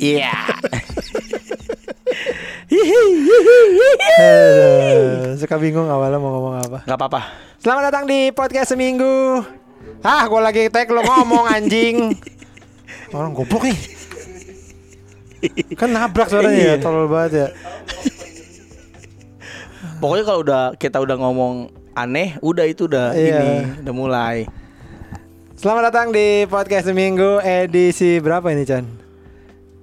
Iya. Suka bingung awalnya mau ngomong apa. Gak apa-apa. Selamat datang di podcast seminggu. Ah, gue lagi tag lo ngomong anjing. Orang goblok nih. Kan nabrak suaranya ya, tolol banget ya. Pokoknya kalau udah kita udah ngomong aneh, udah itu udah ini, udah mulai. Selamat datang di podcast seminggu edisi berapa ini, Chan?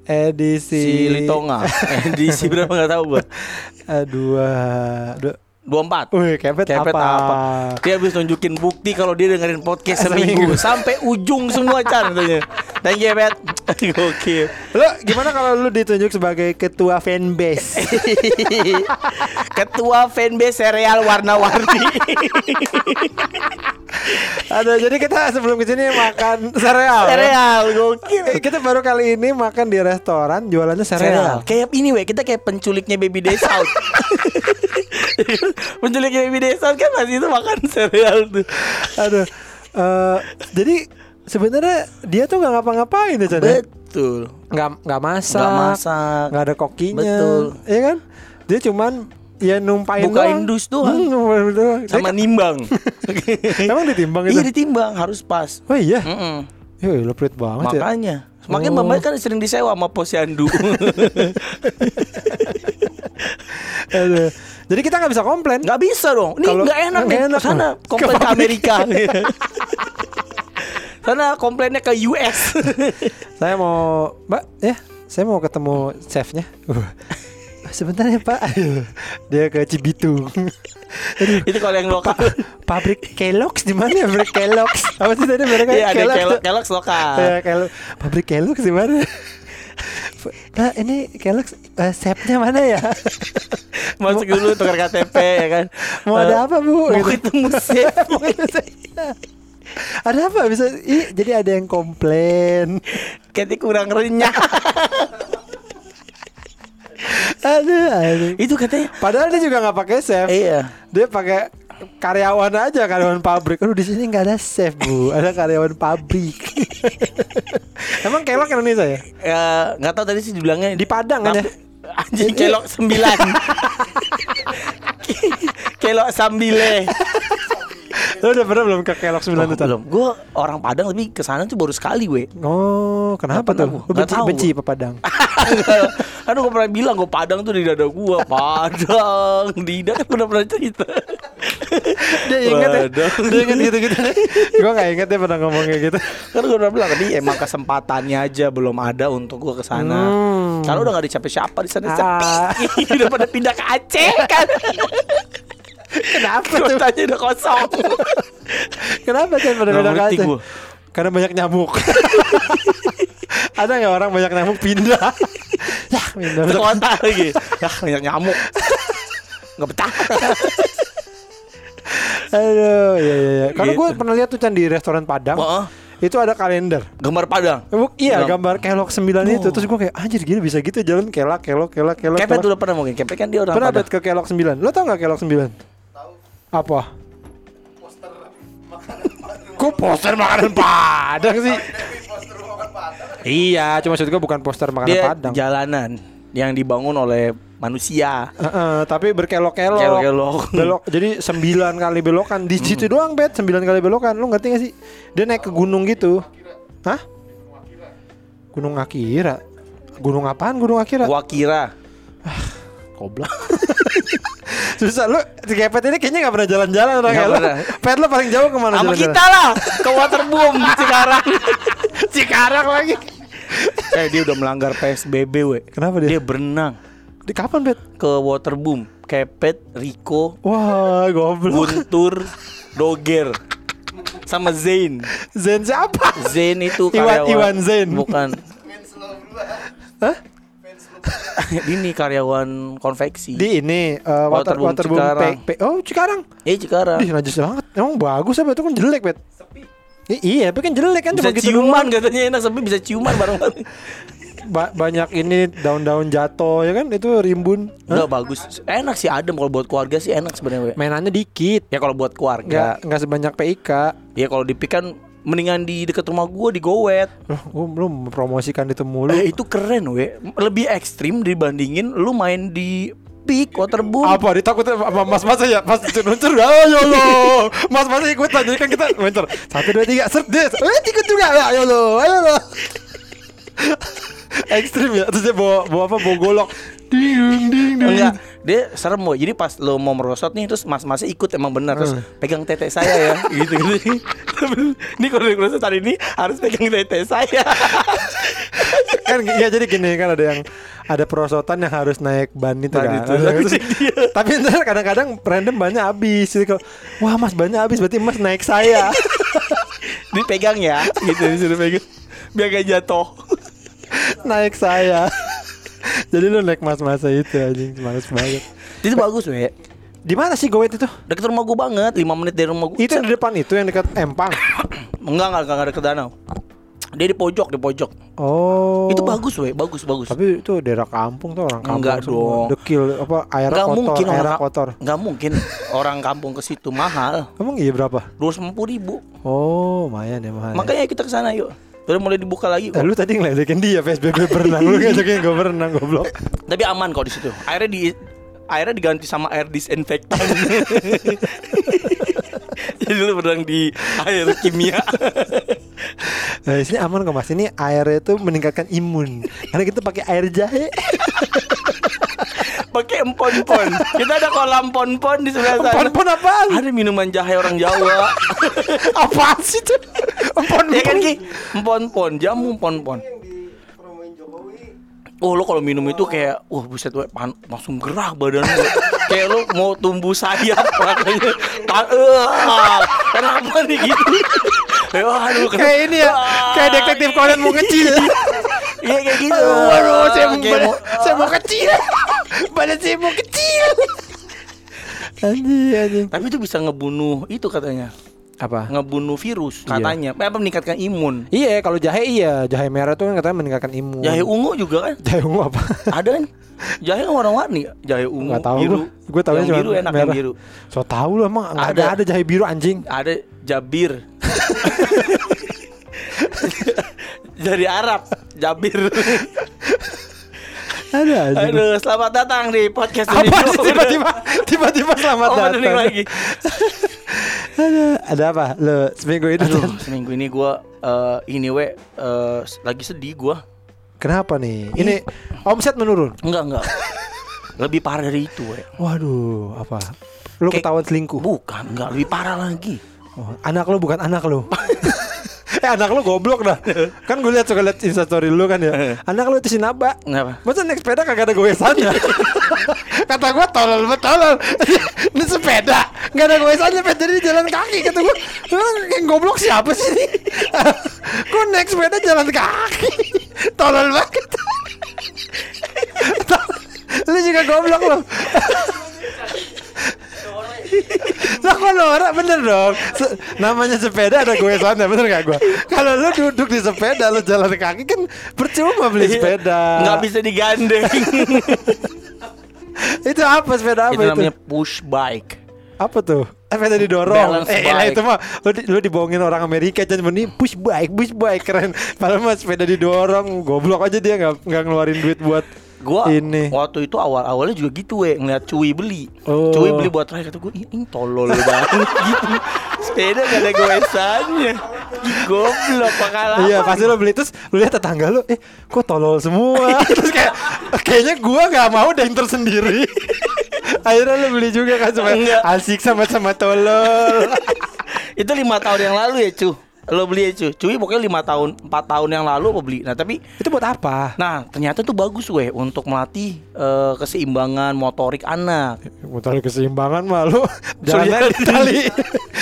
Edisi Litonga. Edisi berapa enggak tahu gua. 24. Wih, kepet apa? Dia habis nunjukin bukti kalau dia dengerin podcast seminggu sampai ujung semua caranya. Thank you, Bet. Oke. Lu gimana kalau lu ditunjuk sebagai ketua fanbase? Ketua fanbase serial warna-warni. Aduh, jadi kita sebelum kesini makan sereal. Gokil. Kita baru kali ini makan di restoran jualannya sereal. Kayak ini we, kita kayak penculiknya Baby Day South. Penculiknya Baby Day South kan masih itu makan sereal tuh. Aduh. Jadi sebenarnya dia tuh nggak ngapa-ngapain ya, Chan. Betul. Nggak masak. Nggak ada kokinya. Betul. Iya kan? Dia cuman ya numpain bukain dus doang. Sama nimbang. Emang ditimbang itu? Iya ditimbang, harus pas. Oh iya? Yoi, lo pelit banget. Makanya ya. Makanya Mbak kan sering disewa sama posyandu. Jadi kita gak bisa komplain. Gak bisa dong. Ini gak enak nih, sana komplain ke Amerika. Sana komplainnya ke US. Saya mau, Mbak ya, saya mau ketemu chefnya. Sebentar ya Pak. Dia ke Cibitung. Itu kalau yang lokal. Pabrik Kellogg's di mana? Pabrik Kellogg's. Apa sih tadi mereka? Iya, Kellogg's lokal. Pabrik Kellogg's di mana? Nah, ini Kellogg's chefnya mana ya? Masuk dulu tukar KTP ya kan. Mau ada apa, Bu? Mau ketemu chef. Ada apa? Bisa jadi ada yang komplain. Ketik kurang renyah. Aduh. Itu katanya. Padahal dia juga nggak pakai chef. Iya. Dia pakai karyawan aja, karyawan pabrik. Aduh, di sini nggak ada chef Bu, ada karyawan pabrik. Emang Kelok Indonesia ya? Nggak tahu tadi sih dibilangnya di Padang ada. Anjing Kelok 9. Kelok Sambile. Lo udah pernah belum ke Kelok 9 itu? Belum. Gue orang Padang tapi kesana tuh baru sekali we. Oh, kenapa tuh? Gue benci apa Padang? Aduh, gue pernah bilang gue Padang tuh di dada gue. Padang di dada pernah cerita. Dia ingat ya. Dia ingat gitu. Gue gak ingat dia pernah ngomong kayak gitu. Kan gue udah bilang tadi emang kesempatannya aja belum ada untuk gue kesana. Kalau udah gak ada siapa-siapa di sana sepi. Udah pada pindah ke Aceh kan. Kenapa tuh? Kotanya udah kosong. Kenapa kan pada ngerti gue? Karena banyak nyamuk. Ada gak orang banyak nyamuk pindah? Yah, pindah ke kota lagi. Yah, banyak nyamuk. Gak betah. Aduh, iya. Karena gue pernah lihat tuh Chan di restoran Padang. Itu ada kalender gambar Padang. Iya, gambar Kelok 9 itu. Terus gue kayak anjir gini bisa gitu jalan kelok. Kepet udah pernah mungkin. Kepet kan dia orang Padang. Pernah ke Kelok 9. Lo tau gak Kelok 9? Apa? Poster makanan Padang. Kok poster makanan Padang sih? Iya, cuma maksud gue bukan poster makanan dia Padang. Jalanan yang dibangun oleh manusia. Tapi berkelok-kelok. Belok. Jadi 9 kali belokan di situ doang, Bet. 9 kali belokan. Lu ngerti enggak sih? Dia naik ke gunung gitu. Hah? Gunung Akira. Gunung apaan? Gunung Akira. Wakira. Goblok. Susah lu si Kepet ini kayaknya gak pernah jalan-jalan orang kayak lu. Pet lu paling jauh kemana jalan-jalan? Sama kita lah ke Waterboom Cikarang. Cikarang lagi. Dia udah melanggar PSBB we. Kenapa dia? Dia berenang. Di kapan Pet? Ke Waterboom. Kepet, Riko. Wah goblok. Guntur, Doger. Sama Zain. Zain siapa? Zain itu karyawan. Iwan Zain. Bukan. Hah? Ini karyawan konveksi. Di ini Waterboom Cikarang. Oh Cikarang. Iya Cikarang. Ih najis banget. Emang bagus apa itu kan jelek Bet. Sepi. Iya tapi kan jelek kan. Bisa cuma ciuman gitu katanya enak. Sepi bisa ciuman bareng-bareng. Banyak ini daun-daun jatuh ya kan. Itu rimbun. Udah bagus. Enak sih adem. Kalau buat keluarga sih enak sebenarnya. Mainannya dikit. Ya kalau buat keluarga. Gak sebanyak PIK. Ya kalau di PIK kan mendingan di dekat rumah gue di Gowet. Gue belum mempromosikan itu mulu. Itu keren we, lebih ekstrim dibandingin lu main di Pik Waterboom. Apa ditakutin mas-mas ya pas meluncur. Ayo lo. Mas-mas ikutan, jadi kan kita meluncur 1, 2, 3 set deh. Ikut juga. Ayo lo. Ayo lo. Ekstrim ya. Terus dia bawa golok. Ding ding ding. Enggak, dia serem loh. Jadi pas lo mau merosot nih, terus mas-masnya ikut emang benar. Terus pegang tete saya ya. Gitu. Ini kalau merosot hari ini harus pegang tete saya. Kan ya jadi gini kan ada perosotan yang harus naik ban itu kan. Tapi ntar kadang-kadang random bannya habis. Jadi kalau wah mas bannya habis berarti mas naik saya. Dipegang ya, gitu disuruh pegang biar gak jatuh. Naik saya. Jadi lu naik mas-masa itu anjing, males banget. Itu bagus we. Di mana sih Gowet itu? Dekat rumah gua banget, 5 menit dari rumah gua. Itu di depan itu yang dekat empang. Enggak dekat danau. Dia di pojok. Oh. Itu bagus we, bagus. Tapi itu daerah kampung tuh, orang kampung. Enggak dong. Dekil apa air kotor. Enggak mungkin orang kampung ke situ, mahal. Emang iya berapa? 250.000. Oh, lumayan ya mahal. Makanya kita ke sana yuk. Udah mulai dibuka lagi. Lu tadi ngeledekin dia PSBB berenang. Lu ngajakin gue berenang goblok. Tapi aman kok di situ. Airnya diganti sama air disinfektan. Jadi lu berenang di air kimia. Nah, di sini aman kok Mas. Ini airnya itu meningkatkan imun. Karena kita pakai air jahe. Pakai empon-pon. Kita ada kolam pon-pon di sebelah sana. Empon-pon apaan? Ada minuman jahe orang Jawa. Apaan sih tuh? Empon-pon. Ya kan Ki? Empon-pon, jamu empon-pon. Oh, lo kalau minum itu kayak buset weh, langsung gerah badannya. Kayak lo mau tumbuh sayap rasanya. Kenapa nih gitu? Kayak ini ya. Kayak detektif Conan mau kecil. Iya kayak gitu. Waduh, saya mau kecil. Badan saya mau kecil. Anjir. Tapi itu bisa ngebunuh itu katanya. Apa? Ngebunuh virus katanya. Iya. Apa meningkatkan imun? Iya, kalau jahe iya, jahe merah tuh kan katanya meningkatkan imun. Jahe ungu juga kan? Jahe ungu apa? Ada kan? Jahe warna-warni, jahe ungu, nggak tahu biru. Gue tahu yang biru enak, yang biru. So tahu lu emang ada jahe biru anjing. Ada jabir. Dari Arab, jabir. Aduh, selamat datang di podcast ini. Apa sih tiba-tiba selamat datang? Oh, lagi. Ada apa? Lo seminggu ini? Aduh, seminggu ini gue lagi sedih gue. Kenapa nih? Ini omset menurun? Enggak. Lebih parah dari itu, we. Waduh, apa? Lo ketahuan selingkuh? Bukan, enggak. Lebih parah lagi. Oh, anak lo bukan anak lo. Anak lu goblok dah. Kan gue suka liat instastory lu kan ya. Anak lu itu sinaba. Kenapa? Masa naik sepeda kagak ada goesannya? Kata gue tolol. Ini sepeda gak ada goesannya, jadi jalan kaki. Kata gue, yang goblok siapa sih ini? Gue naik sepeda jalan kaki. Tolol banget. Lu juga goblok lu. Lah kalau orang bener dong, namanya sepeda ada goesannya, bener gak gue? Kalau lu duduk di sepeda, lu jalan kaki kan percuma beli sepeda. Gak bisa digandeng. Itu apa sepeda apa itu? Itu namanya push bike. Apa tuh? Sepeda didorong. Itu mah lu dibohongin orang Amerika. Jangan ini push bike keren. Padahal mah sepeda didorong, goblok aja dia gak ngeluarin duit buat gua ini. Waktu itu awalnya juga gitu we, ngeliat cuy beli. Oh. Cuy beli buat raya, kata gua ini tolol banget gitu. Sepeda gak ada goesannya. Goblok pengalaman. Iya, pasti lo beli terus lo lihat tetangga lo, kok tolol semua. Terus kayaknya gua enggak mau dan tersendiri. Akhirnya lo beli juga kan supaya asik sama tolol. Itu 5 tahun yang lalu ya, Cu. Lo beli ya cuy, pokoknya 4 tahun yang lalu lo beli. Nah tapi itu buat apa? Nah ternyata tuh bagus weh, untuk melatih keseimbangan motorik anak. Motorik keseimbangan mah lo jalan di tali.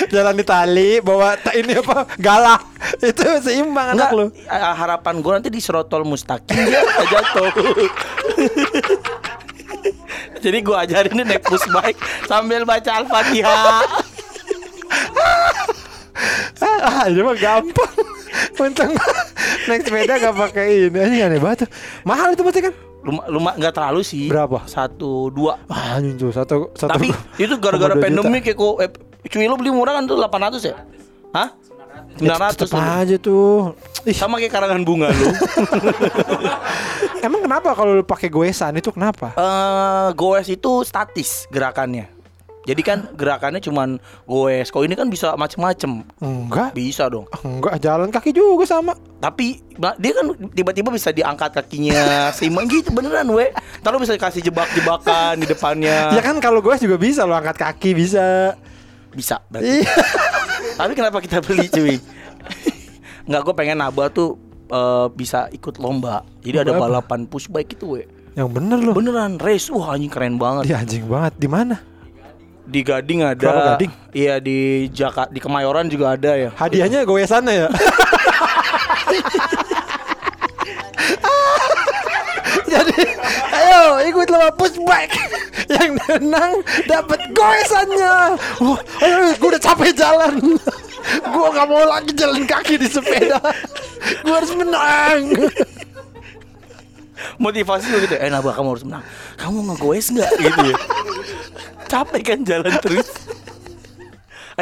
Jalan di tali, bawa ini apa, galah. Itu seimbang anak lo. Harapan gue nanti di serotol mustaqim dia jatuh. Jadi gue ajarin dia naik push bike sambil baca Al-Fatihah. Cuma gampang. Untung naik sepeda gak pakai ini. Ini aneh banget tuh. Mahal itu pasti kan? Luma gak terlalu sih. Berapa? 1-2. Ah nyusul 1. Tapi itu gara-gara pandemi kayak cuy lo beli murah kan tuh 800 ya? Hah? 900 aja tuh. Ih. Sama kayak karangan bunga lu. Emang kenapa kalau lu pakai goesan itu kenapa? Goes itu statis gerakannya. Jadi kan gerakannya cuman goes. Kok ini kan bisa macem-macem. Enggak. Bisa dong. Enggak, jalan kaki juga sama. Tapi dia kan tiba-tiba bisa diangkat kakinya seimbang gitu beneran we. Ntar bisa kasih jebak-jebakan di depannya. Ya kan kalau goes juga bisa lo angkat kaki bisa. Bisa berarti. Tapi kenapa kita beli cuy? Enggak, gue pengen nabah tuh bisa ikut lomba. Jadi lomba ada balapan push bike itu we. Yang bener loh. Beneran race. Wah anjing keren banget. Dia anjing banget. Di mana? Di Gading ada. Kelapa Gading? Iya di Jakarta, di Kemayoran juga ada ya. Hadiahnya gowesannya ya. Jadi ayo ikut lomba push bike. Yang menang dapat gowesannya. Wah, ayo gue udah capek jalan. Gue gak mau lagi jalan kaki di sepeda. Gue harus menang. Motivasi lo gitu. Nabah kamu harus menang. Kamu ngegoes gak? Gitu ya. Capek kan jalan terus.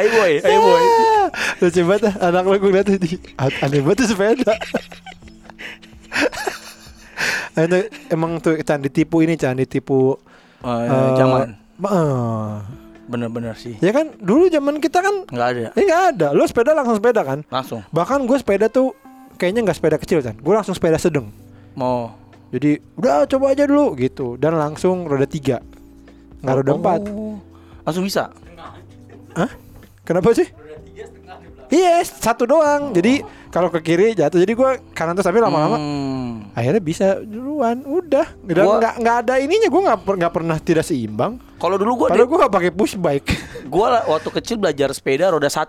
Ayo boy, ayo boy. Lucu banget anak lo, gue liat tadi. Aneh banget tuh sepeda. Emang tuh Can ditipu zaman bener-bener sih. Ya kan dulu zaman kita kan gak ada. Ini gak ada. Lo sepeda langsung sepeda kan? Langsung. Bahkan gue sepeda tuh kayaknya gak sepeda kecil kan. Gue langsung sepeda sedang. Mau. Jadi udah coba aja dulu gitu. Dan langsung roda 3. Nggak roda 4. Langsung bisa? Hah? Kenapa sih? Roda 3 setengah di belakang. Iya, satu doang. Jadi kalau ke kiri jatuh. Jadi gue kanan terus, tapi lama-lama akhirnya bisa duluan. Udah. Nggak ada ininya. Gue nggak pernah tidak seimbang. Kalau dulu gue padahal gue nggak pakai push bike. Gue waktu kecil belajar sepeda roda 1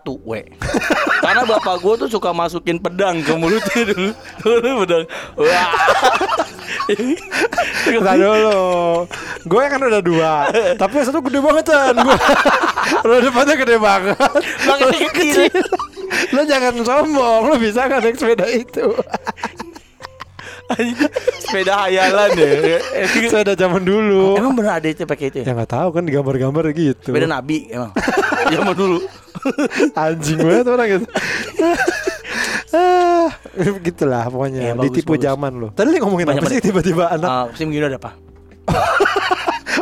Karena bapak gue tuh suka masukin pedang ke mulutnya dulu. Pedang. Wah. Ntar dulu. Gue kan roda 2. Tapi satu gede banget kan. Roda depannya gede banget. Makanya kecil. Lo jangan sombong. Lo bisa gak naik sepeda itu? Sepeda hayalan ya. Sepeda zaman dulu. Emang bener ada itu pakai itu ya? Ya gak tahu kan di gambar-gambar gitu. Sepeda nabi emang zaman dulu. Anjing banget orang gitu. Gitulah pokoknya ya, bagus, ditipu bagus. Zaman lo. Tadi lo ngomongin banyak apa sih tiba-tiba anak musim gini ada apa?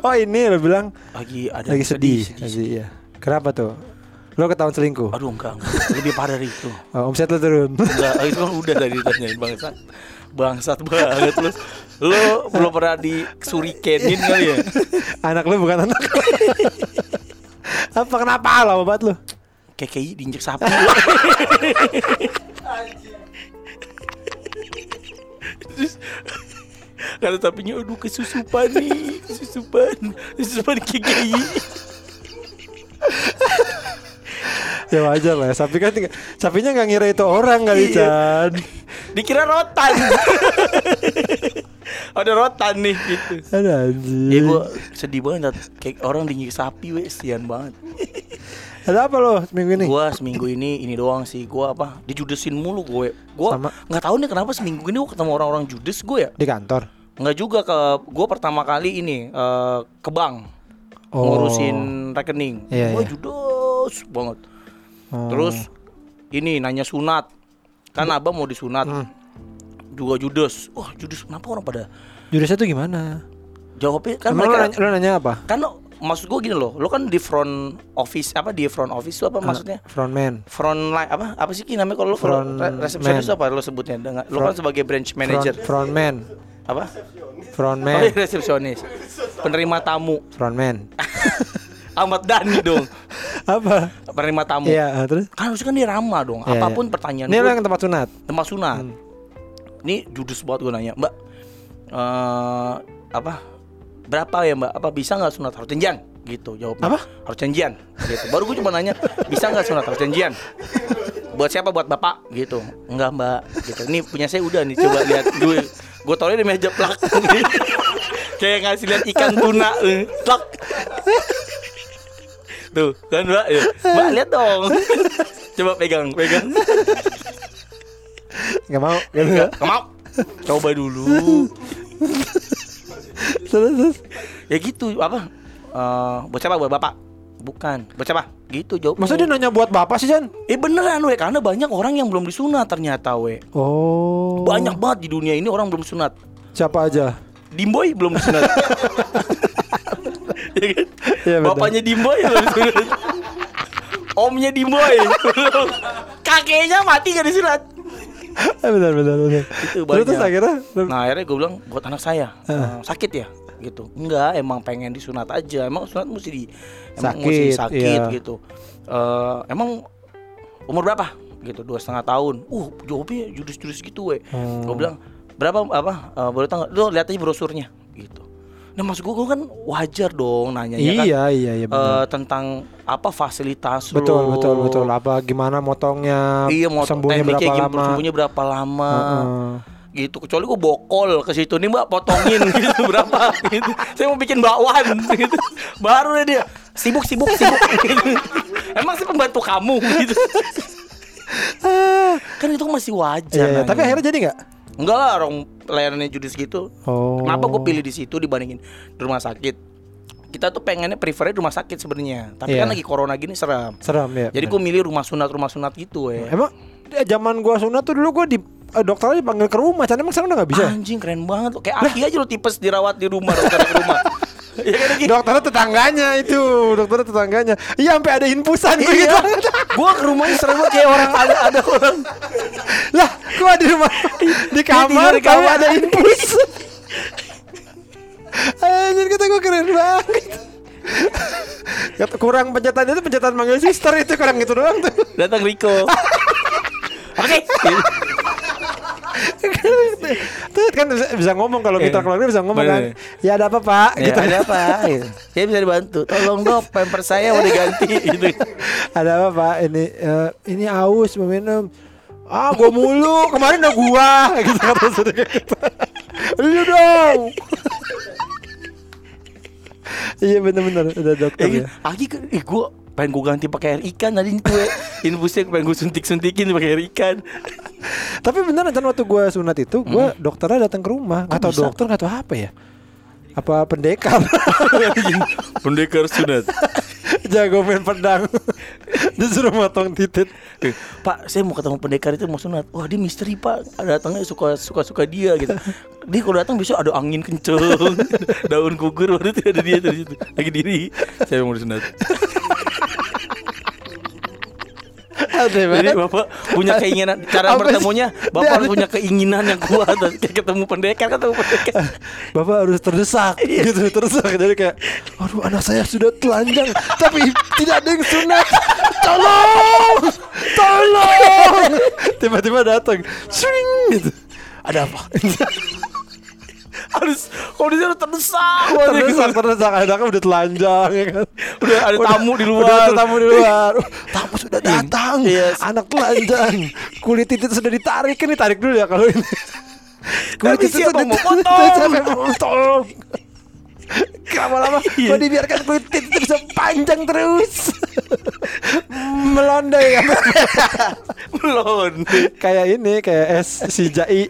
Oh ini lo bilang lagi sedih. Iya. Kenapa tuh? Lo ketahuan selingkuh? Aduh enggak. Lebih parah dari itu. Omset lo turun? Enggak, itu kan udah tadi ditanyain bangsat. Bangsat banget lu. Lu belum pernah disurikenin kali ya. Anak lu bukan anak. Apa kenapa lah babat lu? KKI diinjek sapi. Terus kalau sapinya aduh kesusupan nih. Kesusupan KKI. Ya wajar lah, sapi kan sapinya nggak ngira itu orang kali Chan, dikira rotan. Ada rotan nih gitu. Ada anjing. Ya gue sedih banget kayak orang diinjek sapi weh, sian banget. Ada apa lo seminggu ini? Gue seminggu ini doang sih. Gue apa? Dijudesin mulu gue. Gue nggak tahu nih kenapa seminggu ini gue ketemu orang-orang judes gue ya. Di kantor? Nggak juga ke gue pertama kali ini ke bank ngurusin rekening. Iya, gue judes banget. Terus ini nanya sunat. Kan abang mau disunat. Juga judes. Wah judes kenapa orang pada judesnya tuh gimana? Jawabnya kan emang mereka lo nanya apa? Kan maksud gue gini loh. Lo kan di front office. Apa di front office itu apa maksudnya? Frontman. Frontline apa sih namanya kalau lo resepsionis apa lo sebutnya? Lo kan sebagai branch manager. Frontman. Apa? Frontman. Oh resepsionis. Penerima tamu. Frontman. Ahmad Dhani dong. Apa? Penerima tamu. Iya, terus. Kan harusnya kan dirama dong. Ya, apapun pertanyaan. Ini orang tempat sunat. Tempat sunat. Ini judes banget gue nanya, "Mbak, apa? Berapa ya, Mbak? Apa bisa enggak sunat harus janjian?" Gitu jawabnya. Apa? Harus janjian. Gitu. Baru gue cuma nanya, "Bisa enggak sunat harus janjian?" Buat siapa? Buat Bapak gitu. Enggak, Mbak. Gitu. Ini punya saya udah nih, coba lihat gue. Gue taruh di meja plak. Kayak ngasih lihat ikan tuna. Plak. Tuh kan Mbak ya. Mbak lihat dong. Coba pegang. Gak mau. Coba dulu. Terus. Ya gitu apa? Buat siapa buat Bapak? Bukan. Buat siapa? gitu jawab. Masa dia nanya buat bapak sih, Jan? Beneran we, karena banyak orang yang belum disunat ternyata we. Oh. Banyak banget di dunia ini orang belum sunat. Siapa aja? Dimboy belum disunat. Ya kan? Ya, bapaknya Dimboy belum disunat. Omnya Dimboy. Kakeknya mati gak disunat. Benar. Itu banyak. Terus akhirnya, nah akhirnya gue bilang buat anak saya sakit ya gitu. Enggak, emang pengen disunat aja. Emang sunat mesti sakit iya. Gitu. Emang umur berapa? Gitu 2,5 tahun. Jawabnya jurus-jurus gitu we. Gue bilang berapa baru tanggal. Lo lihat aja brosurnya gitu. Nah maksud gue kan wajar dong nanyanya kan. Iya tentang apa fasilitas lo. Betul. Apa gimana motongnya? Iya, sembuhnya berapa lama? Gitu. Kecuali gue bokol ke situ nih mbak potongin gitu berapa gitu. Saya mau bikin bakwan gitu. Baru deh dia sibuk. Gitu. Emang sih pembantu kamu gitu. Kan itu masih wajar. Iya, tapi akhirnya jadi enggak? Enggak lah, orang layanannya judis gitu. Kenapa gue pilih di situ dibandingin di rumah sakit? Kita tuh pengennya prefernya rumah sakit sebenarnya, tapi kan lagi corona gini seram ya. Jadi gue milih rumah sunat gitu ya. Emang zaman gue sunat tuh dulu gue di dokternya dipanggil ke rumah, karena emang sekarang udah nggak bisa. Anjing keren banget, kayak aki aja lo tipes dirawat di rumah, dokternya ke rumah. Ya, kan, gitu. Dokternya tetangganya, iya sampai ada infusan gitu. Gue ke rumahnya serem banget kayak orang ada orang. Lah, gue di rumah di kamar kalau ada infus. Anjir kata gue keren banget. Kurang pencetan itu pencetan manggil sister itu kurang gitu doang tuh. Datang Riko. Oke. Tuh kan bisa ngomong kalau kita keluar bisa ngomong kan. Ya ada apa Pak? Gitu ada apa? Gitu. Saya bisa dibantu. Tolong dong pamper saya mau diganti. Gitu. Ada apa Pak? Ini aus mau minum. Gua mulu kemarin udah gua. Gitu kata saudara kita. Lu dong. Iya benar-benar udah dokter ya. Gua pengen gue ganti pakai air ikan tadi itu ya. Infusnya pengen gue suntik-suntikin pakai air ikan. Tapi beneran kan waktu gue sunat itu gue dokternya datang ke rumah. Gak tau dokter gak tau apa ya. Apa pendekar. Pendekar sunat. Jago main pedang. Disuruh motong titit. Pak saya mau ketemu pendekar itu mau sunat. Wah dia misteri pak. Datangnya suka-suka dia gitu. Dia kalau datang besok ada angin kenceng. Daun gugur baru itu ada dia dari situ. Lagi diri. Saya mau disunat. Jadi bapak punya keinginan cara bertemunya. Bapak harus punya keinginan yang kuat ketemu pendekar. Bapak harus terdesak gitu jadi kayak aduh anak saya sudah telanjang tapi tidak ada yang sunat. Tolong. Tiba-tiba datang. Swing gitu. Ada apa? Harus terdesak anaknya udah telanjang ya kan. Udah ada tamu di luar. Tamu sudah datang. Yes. Anak telanjang. Kulit titik sudah ditarik. Kan ditarik dulu ya kalau ini. Kulit titik sudah dipotong. Lama-lama kok dibiarkan kulit titik bisa panjang terus. Melondai kan. Melondai. Kayak es si Jai.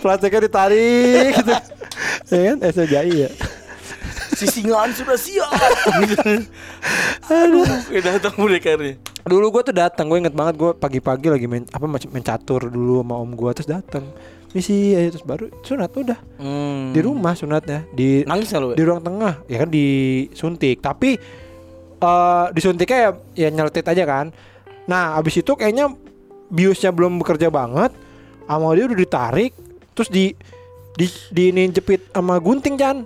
Plastiknya ditarik gitu. Ya kan SJI ya. Si singaan sudah siap. Aduh, datang mereka. Dulu gue tuh datang, gue inget banget gue pagi-pagi lagi main catur dulu sama om gue terus datang. Misi ya, terus baru sunat udah. Di rumah sunatnya di nangis enggak lu? Di ruang tengah. Ya kan disuntik, tapi disuntiknya ya nyeletit aja kan. Nah, abis itu kayaknya biusnya belum bekerja banget. Sama dia udah ditarik terus di jepit sama gunting kan.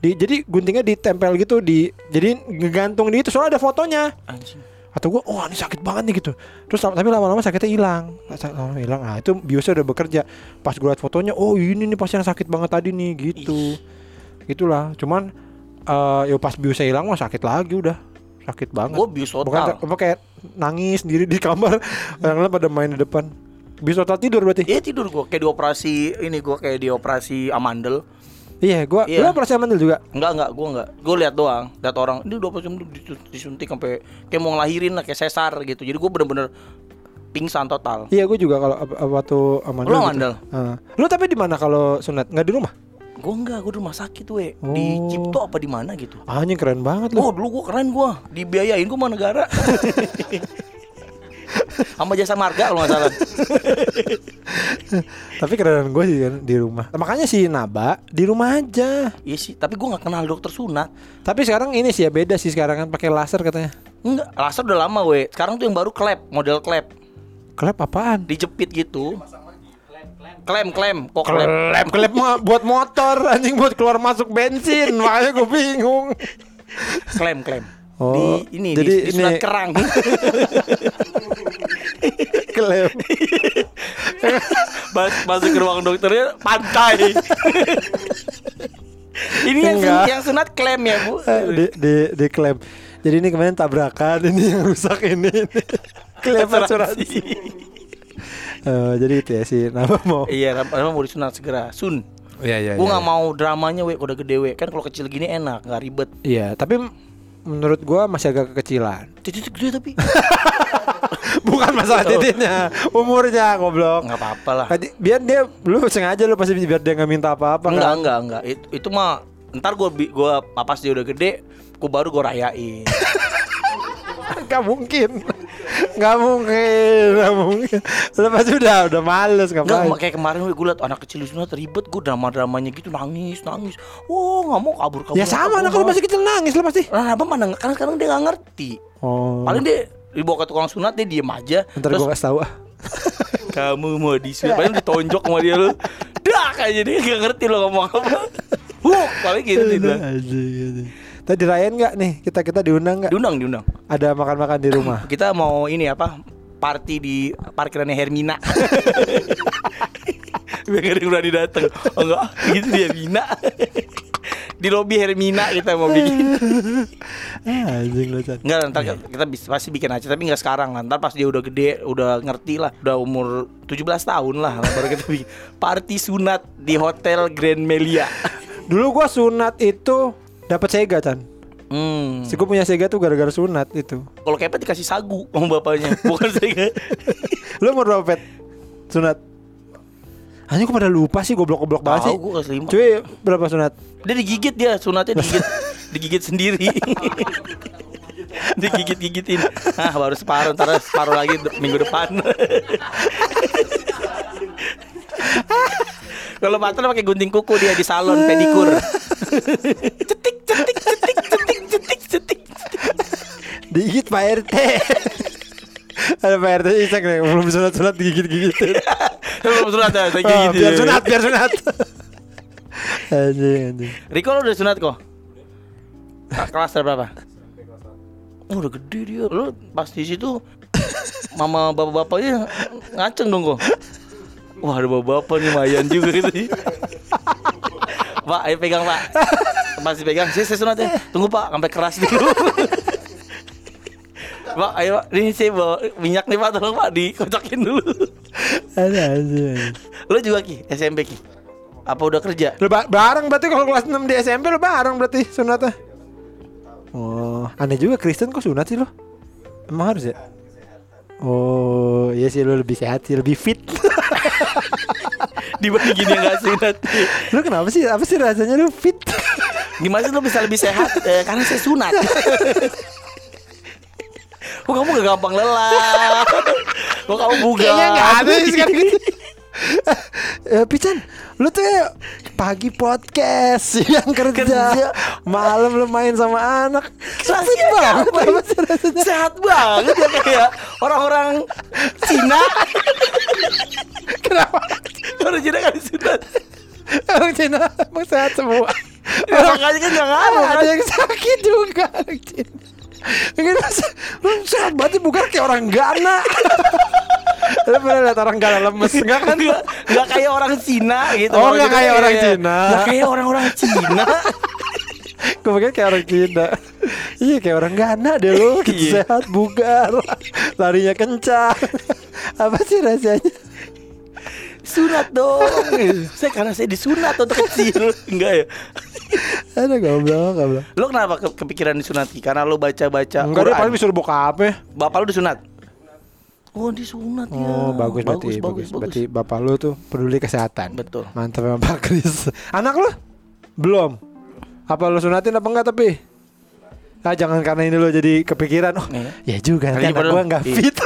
Jadi guntingnya ditempel gitu jadi ngegantung di itu soalnya ada fotonya. Anjing. Atau gua ini sakit banget nih gitu. Terus tapi lama-lama sakitnya hilang. Nah, itu biusnya udah bekerja. Pas gua liat fotonya, ini nih pasien sakit banget tadi nih gitu. Gitulah. Cuman ya pas biusnya hilang mah sakit lagi udah. Sakit banget. Gua bius total. Bukan kayak nangis sendiri di kamar. Orang-orang pada main di depan. Bisa total tidur berarti? Iya tidur gue, kayak dioperasi dioperasi amandel. Iya gue, lu operasi amandel juga? Enggak gue lihat doang, lihat orang ini dioperasi disuntik sampai kayak mau ngelahirin lah, kayak sesar gitu. Jadi gue bener-bener pingsan total. Iya gue juga kalau waktu amandel. Lu amandel? Gitu. Lu tapi di mana kalau sunat? Nggak di rumah? Gue enggak, gue di rumah sakit weh. Oh. Di Cipto apa di mana gitu. Anjing keren banget lu. Oh dulu gue keren gue. Dibiayain gue sama negara. Sama Jasa Marga kalau gak salah. Tapi kerenan gue sih kan di rumah. Makanya si Naba di rumah aja. Iya sih, tapi gue gak kenal dokter sunat. Tapi sekarang ini sih ya beda sih sekarang kan pakai laser katanya. Enggak, laser udah lama weh. Sekarang tuh yang baru klep, model klep. Klep apaan? Dijepit gitu. Klem. Klep buat motor, anjing buat keluar masuk bensin. Makanya gue bingung. Klem. Oh, di ini jadi di sunat ini. Kerang. Klem. Masuk ke ruang dokternya pantai. Ini yang sunat klem ya, Bu. Di klem. Jadi ini kemarin tabrakan, ini yang rusak ini. Klem asuransi. Jadi itu ya sih, nama mau. Iya, nama mau disunat segera, sun. Iya. Gua enggak mau dramanya we, udah gede we. Kan kalau kecil gini enak, enggak ribet. Iya, tapi menurut gue masih agak kekecilan. Titik gede tapi. Bukan masalah titiknya, umurnya goblok. Enggak apa-apa lah. Biar dia lu sengaja lu pasti biar dia enggak minta apa-apa. Enggak. Itu mah ntar gua pas dia udah gede, gua baru gua rayain. Enggak mungkin. Lepas udah males ngapain. Enggak, kayak kemarin gue liat anak kecil sunat ribet, gue drama-dramanya gitu nangis. Oh, enggak mau kabur. Ya sama anak lu masih kecil nangis lah pasti. Nah, apa mana karena sekarang dia enggak ngerti. Oh. Paling dia dibawa ke tukang sunat dia diem aja. Ntar gue kasih tahu. Kamu mau disunat, paling ditonjok sama dia lu. Dak aja dia enggak ngerti lo ngomong apa. Paling gitu dia. Tadi dirayain nggak nih kita diundang nggak? Diundang. Ada makan-makan di rumah. Kita mau ini apa? Party di parkirannya Hermina. Biar gak ada yang berani dateng. Oh enggak, gitu dia Hermina. Di lobi Hermina kita mau bikin. Anjing lu Chan. Enggak, ntar kita pasti bikin aja, tapi enggak sekarang. Ntar pas dia udah gede, udah ngerti lah, udah umur 17 tahun lah baru kita bikin party sunat di Hotel Grand Melia. Dulu gua sunat itu dapat Sega Chan. Si gue punya Sega tuh gara-gara sunat itu. Kalau kepet dikasih sagu sama bapaknya, bukan Sega. Lu mau berapa pet sunat? Hanya gue pada lupa sih, goblok banget sih. Cuy, berapa sunat? Dia digigit dia, sunatnya digigit. Digigit sendiri. Digigit-gigitin. Nah, baru separuh, ntar separuh lagi minggu depan. Kalau batal pakai gunting kuku dia di salon pedikur. Cetik. Digigit Pak RT. Ada Pak RT iseng nih, belum sunat digigit-gigitin. Belum sunat ya, digigit. Biar sunat. Anjing. Riko lu udah sunat kok? Kelas berapa? Oh, udah gede dia. Lu pas di situ mama bapak-bapaknya ngaceng dong kok. Wah, ada bapak-bapak nih mayan juga gitu. Pak, ayo pegang Pak. Masih pegang, saya sunat ya. Tunggu Pak, sampai keras dulu. Pak, ayo Pak, ini saya bawa minyak nih Pak, tolong Pak dikocokin dulu. Ada. Lo juga Ki, SMP Ki? Apa udah kerja? Lo bareng berarti kalau kelas 6 di SMP lo bareng berarti sunatnya. Oh, aneh juga Kristen kok sunat sih lo? Emang harus ya? Oh, iya sih lo lebih sehat sih, lebih fit. Dibanding gini yang gak sunat. Lu kenapa sih? Apa sih rasanya lu fit? Gimana sih lu bisa lebih sehat? Karena saya sunat. Kok kamu gak gampang lelah? Kok kamu bugar? Kayaknya gak ada sih sekarang gitu. Pican, lu tuh pagi podcast, siang kerja, malam lu main sama anak. Sehat banget. Sehat banget ya kayak orang-orang Cina. Kenapa? Orang Cina kan disunat. Orang Cina emang sehat semua. Makanya kan gak ada yang sakit juga orang Cina. Mungkin lu sehat banget bukan kayak orang Ghana. Lu pernah lihat orang Ghana lemes? Enggak kan? Enggak kayak orang Cina gitu. Oh enggak kayak orang Cina. Enggak kayak orang-orang Cina. Gue pikir kayak orang Cina. Iya kayak orang Ghana deh lu. Sehat, bugar, larinya kencang. Apa sih rasanya? Sunat dong. Saya karena saya disunat untuk kecil. Enggak ya. Ada goblok. Lo kenapa kepikiran disunat? Karena lo baca-baca. Enggak, dia paling disuruh bokap ya. Bapak lo disunat? Oh, disunat ya. Oh, bagus berarti bapak lo tuh peduli kesehatan. Betul. Mantap memang Pak Kris. Anak lo? Belum. Apa lu sunatin apa enggak tapi? Nah, jangan karena ini lo jadi kepikiran. Oh, ya juga nanti anak gue gak fit.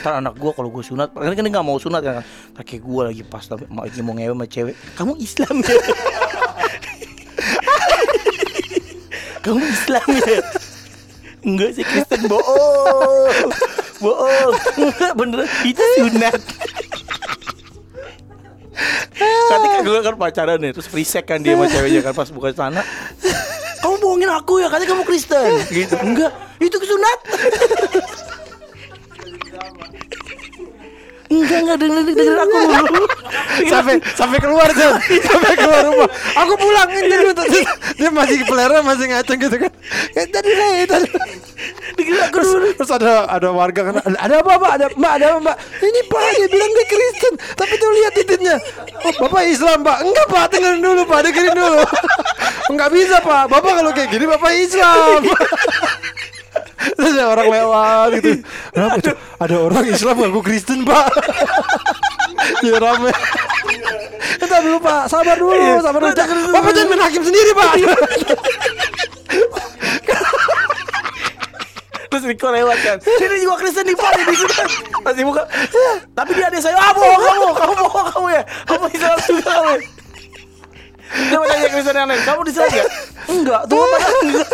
Ntar anak gue kalau gue sunat, karena kan dia gak mau sunat kan. Kakek gue lagi pas mau ngewe sama cewek. Kamu Islam ya? Kamu Islam ya? Enggak sih Kristen, bohong. Bohong. Beneran itu sunat. Nanti kan gue kan pacaran nih, terus frisek kan dia sama ceweknya kan pas buka sana. Kamu bohongin aku ya, katanya kamu Kristen. Gitu. Enggak, itu kesunat. Enggak dengerin aku dulu. Sampai keluar Jon, sampai keluar rumah. Aku pulangin dulu. Dia masih pelera, masih ngaceng gitu kan. Ya tadi lah ya tadi. Terus ada warga kan, ada apa Pak? Ada Mbak, ada Mbak. Ini Pak dia bilang dia Kristen, tapi tuh lihat titiknya. Oh, Bapak Islam Pak. Enggak Pak, dengerin dulu Pak, dengerin dulu. Enggak bisa Pak, Bapak kalau kayak gini Bapak Islam. Terus ada orang lewat gitu. Kenapa itu? Ada orang Islam ngaku Kristen Pak. Ya rame. Entar dulu Pak, sabar dulu, sabar dulu. Bapak jangan main hakim sendiri Pak. Terus Riko lewat kan, ini juga Kristen nih Pak, di sini masih buka. Tapi dia ada saya, kamu ya, kamu Islam juga kamu. Dia mau tanya Kristen yang lain, kamu Islam ya? Enggak, tuh apa? Enggak.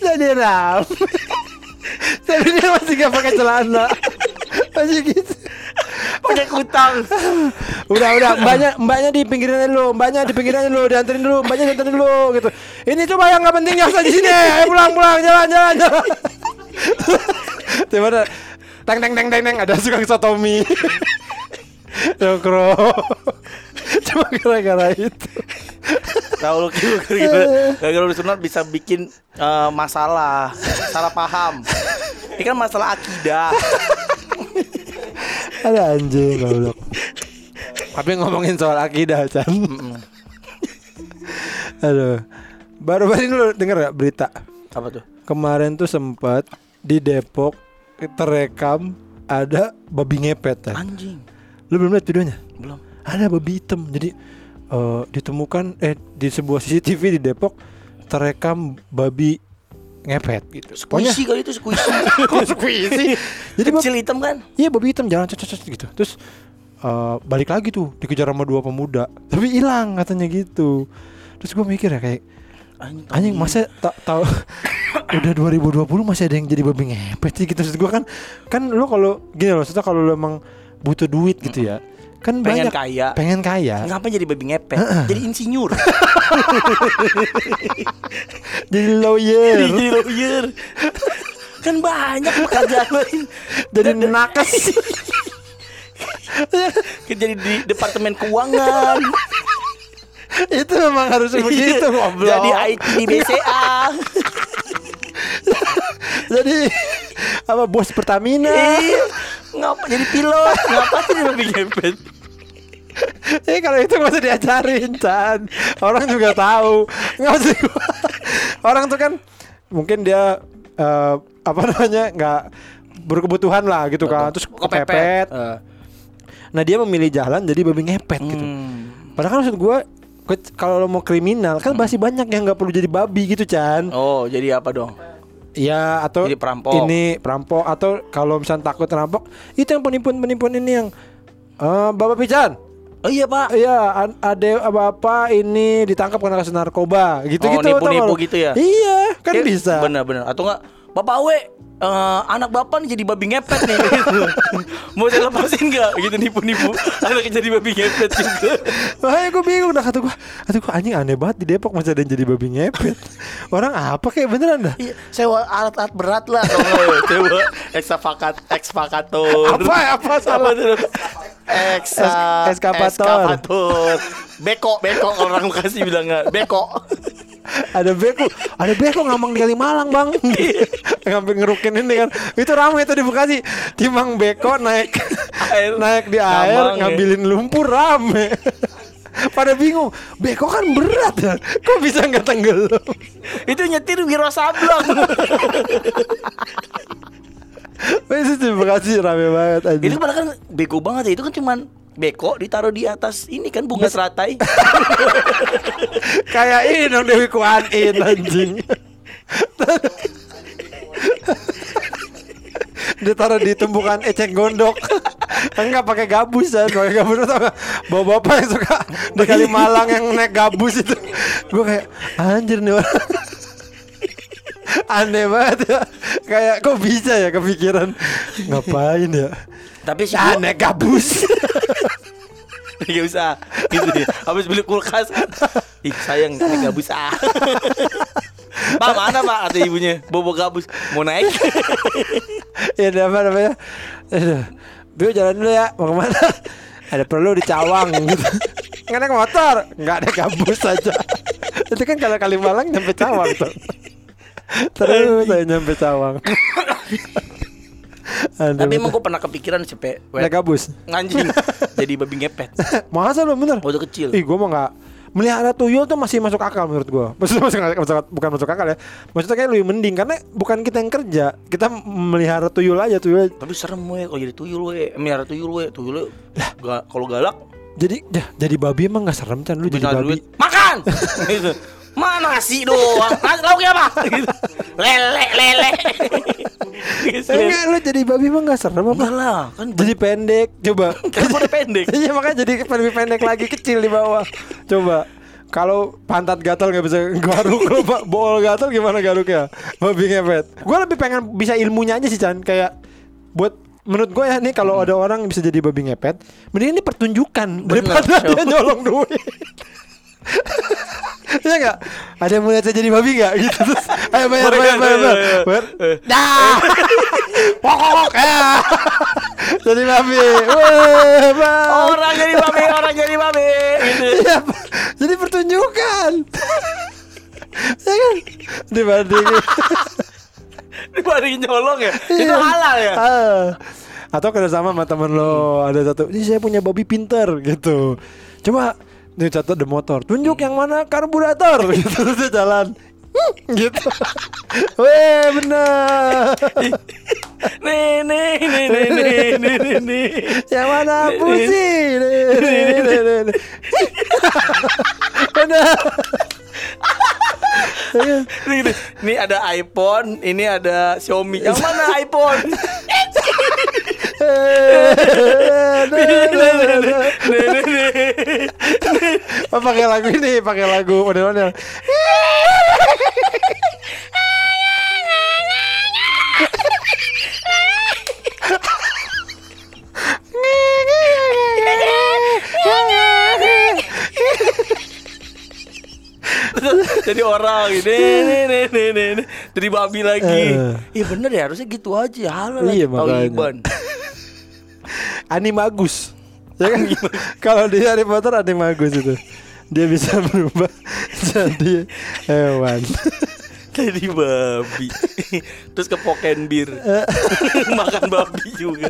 Jadi rame. Tapi dia masih gak pakai celana, masih gitu. Pakai kutang. Udah mbaknya di pinggirannya dulu, mbaknya dianterin dulu gitu. Ini coba yang nggak penting jangan di sini, ayo pulang jalan. Tiba-tiba teng ada tukang sotomi. Dokro. Cuma gara-gara itu. Tahu lu gara-gara sunat bisa bikin masalah, salah paham. Ini kan masalah akidah. Ada anjing goblok. Tapi ngomongin soal akidah, Chan. Aduh. Baru-baru ini lu denger gak berita? Apa tuh? Kemarin tuh sempat di Depok terekam ada babi ngepet kan? Anjing. Lu belum lihat videonya? Belum. Ada babi hitam. Jadi ditemukan di sebuah CCTV di Depok terekam babi ngepet gitu. Squishy kali itu, squishy. Kok squishy? Jadi kecil hitam kan? Iya, babi hitam jalan cocok gitu. Terus balik lagi tuh dikejar sama dua pemuda. Tapi hilang katanya gitu. Terus gue mikir ya kayak anjing masa tak tahu udah 2020 masih ada yang jadi babi ngepet sih gitu. Terus gue kan lo kalau gini loh, setelah kalau lo emang butuh duit gitu ya. Kan pengen banyak pengen kaya. Ngapa jadi babi ngepet? Jadi insinyur. Jadi lawyer. Kan banyak pekerjaan lain. Jadi nakes. Jadi di departemen keuangan. Itu memang harus begitu, goblok. Jadi IT di BCA. Jadi apa bos Pertamina? Ngapa jadi pilot? Ngapa jadi babi ngepet? Kalau itu nggak usah diajarin, Chan. Orang juga tahu. Nggak usah. Orang tuh kan mungkin dia nggak berkebutuhan lah gitu kan. Terus kepepet. Nah dia memilih jalan jadi babi ngepet gitu. Padahal kan maksud gue, kalau lo mau kriminal kan masih banyak yang nggak perlu jadi babi gitu, Chan. Oh jadi apa dong? Ya atau ini perampok atau kalau misalnya takut rampok itu yang penipuan ini yang Bapak Pican. Oh iya Pak. Iya ade Bapak ini ditangkap karena kasus narkoba gitu-gitu. Oh nipu-nipu gitu ya. Iya kan ya, bisa. Benar-benar atau enggak Bapak Awe anak Bapak nih jadi babi ngepet nih. Mau saya lepasin enggak gitu nipu-nipu. Anak jadi babi ngepet juga. Makanya gue bingung dah kata gue anjing aneh banget di Depok masih ada yang jadi babi ngepet. Orang apa kayak beneran dah? Iya, sewa alat-alat berat lah kalau sewa ekskavator. Apa salah terus? Ekskavator. Beko orang Bekasi bilang enggak. Beko. Ada beko ngambang di Kalimalang bang. Ngambil ngerukin ini kan. Itu ramai itu di Bekasi. Timang beko naik di air ngambilin lumpur rame. Pada bingung, beko kan berat ya. Kok bisa nggak tenggelam? Itu nyetir Wiro Sableng. Itu di Bekasi rame banget aja. Itu padahal kan bego banget ya, itu kan cuman beko ditaruh di atas ini kan bunga seratai. Kayak ini dong Dewi Kuan Yin anjing. Ditaruh di tumpukan eceng gondok. Enggak pakai gabus ya, pakai gabus atau bapak-bapak yang suka di Kali Malang yang naik gabus itu. Gue kayak anjir nih orang. Aneh banget ya. Kayak kok bisa ya kepikiran ngapain ya. Tapi sih aneh gabus. Enggak usah. Gitu dia. Habis beli kulkas. Ih sayang naik gabus ah. Pak mana Pak? Ada ibunya. Bobo gabus mau naik. Ya apa namanya? Aduh. Bio jalan dulu ya, mau kemana? Ada perlu di Cawang gitu. Nggak naik motor, nggak ada gabus aja. Itu kan kalau Kali Malang nyampe Cawang tuh. Terus saya nyampe Cawang. Tapi emang gue pernah kepikiran sih Pe naik gabus anjing. Jadi babi ngepet. Masa lu bener? Waktu kecil gue mah nggak. Melihara tuyul tuh masih masuk akal menurut gue. Maksudnya bukan masuk akal ya. Maksudnya kayak lebih mending karena bukan kita yang kerja, kita melihara tuyul aja tuyul. Tapi serem weh kalau jadi tuyul weh, melihara tuyul weh, tuyul kalau galak. Jadi babi emang enggak serem kan lu jadi babi. Duit. Makan. Gitu. Mana nasi doang. Lauknya apa? Gitu. Lele. Enggak lu jadi babi mah enggak serem apa? Enggak lah, kan jadi pendek coba. Kenapa udah pendek? Iya makanya jadi lebih pendek lagi kecil di bawah. Coba kalau pantat gatal enggak bisa garuk lu, Pak. Bol gatal gimana garuknya? Babi ngepet. Gua lebih pengen bisa ilmunya aja sih Chan, kayak buat menurut gue ya nih kalau ada orang bisa jadi babi ngepet, mending ini pertunjukan. Bener, daripada show. Dia nyolong duit. Iya enggak? Ada yang mau lihat saya jadi babi enggak? Gitu terus. Ayo bayar. Dah. Pokok. Jadi babi. Orang jadi babi. Gitu. Ya, jadi pertunjukan. Ya kan? Dibanding nyolong ya? Iya. Itu halal ya? Atau kerjasama sama temen lo. Ada satu, ini saya punya babi pinter gitu. Coba nih catat di motor, tunjuk yang mana karburator gitu terus jalan gitu. Weh benar. Nih. Yang mana busi? Nih. Benar. Ini ada iPhone, ini ada Xiaomi. Yang mana iPhone? Pakai lagu ini, pakai lagu model-model. Jadi orang ini. Jadi babi lagi. Iya bener ya, harusnya gitu aja. Halal lagi tau iban. Anim Agus ya kan. Kalau di Harry Potter Anim Agus itu dia bisa berubah jadi hewan. Jadi babi. Terus ke Pork N Beer. Makan babi juga.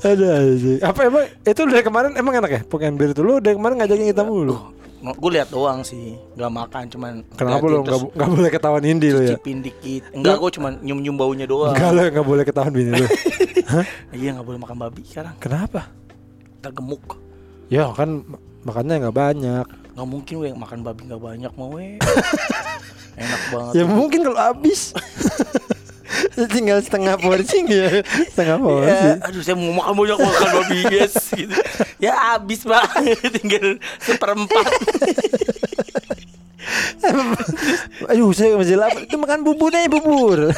Ada sih. Apa emang itu dari kemarin emang enak ya Pork N Beer itu? Lu dari kemarin ngajakin kita mulu. Gue lihat doang sih, nggak makan cuman. Kenapa lo nggak boleh ketahuan Indi lo ya? Cicipin dikit. Enggak, gue cuman nyium baunya doang. Enggak lo nggak boleh ketahuan bini lo. Iya nggak boleh makan babi sekarang. Kenapa? Tergemuk. Ya kan makannya nggak banyak. Nggak mungkin gue makan babi nggak banyak mau we. Enak banget. Ya mungkin kalau habis. Tinggal setengah porsi ya. Setengah porsi ya, aduh saya mau makan banyak babi guys gitu. Ya habis Pak. Tinggal seperempat. Aduh saya masih lapar. Itu makan buburnya bubur.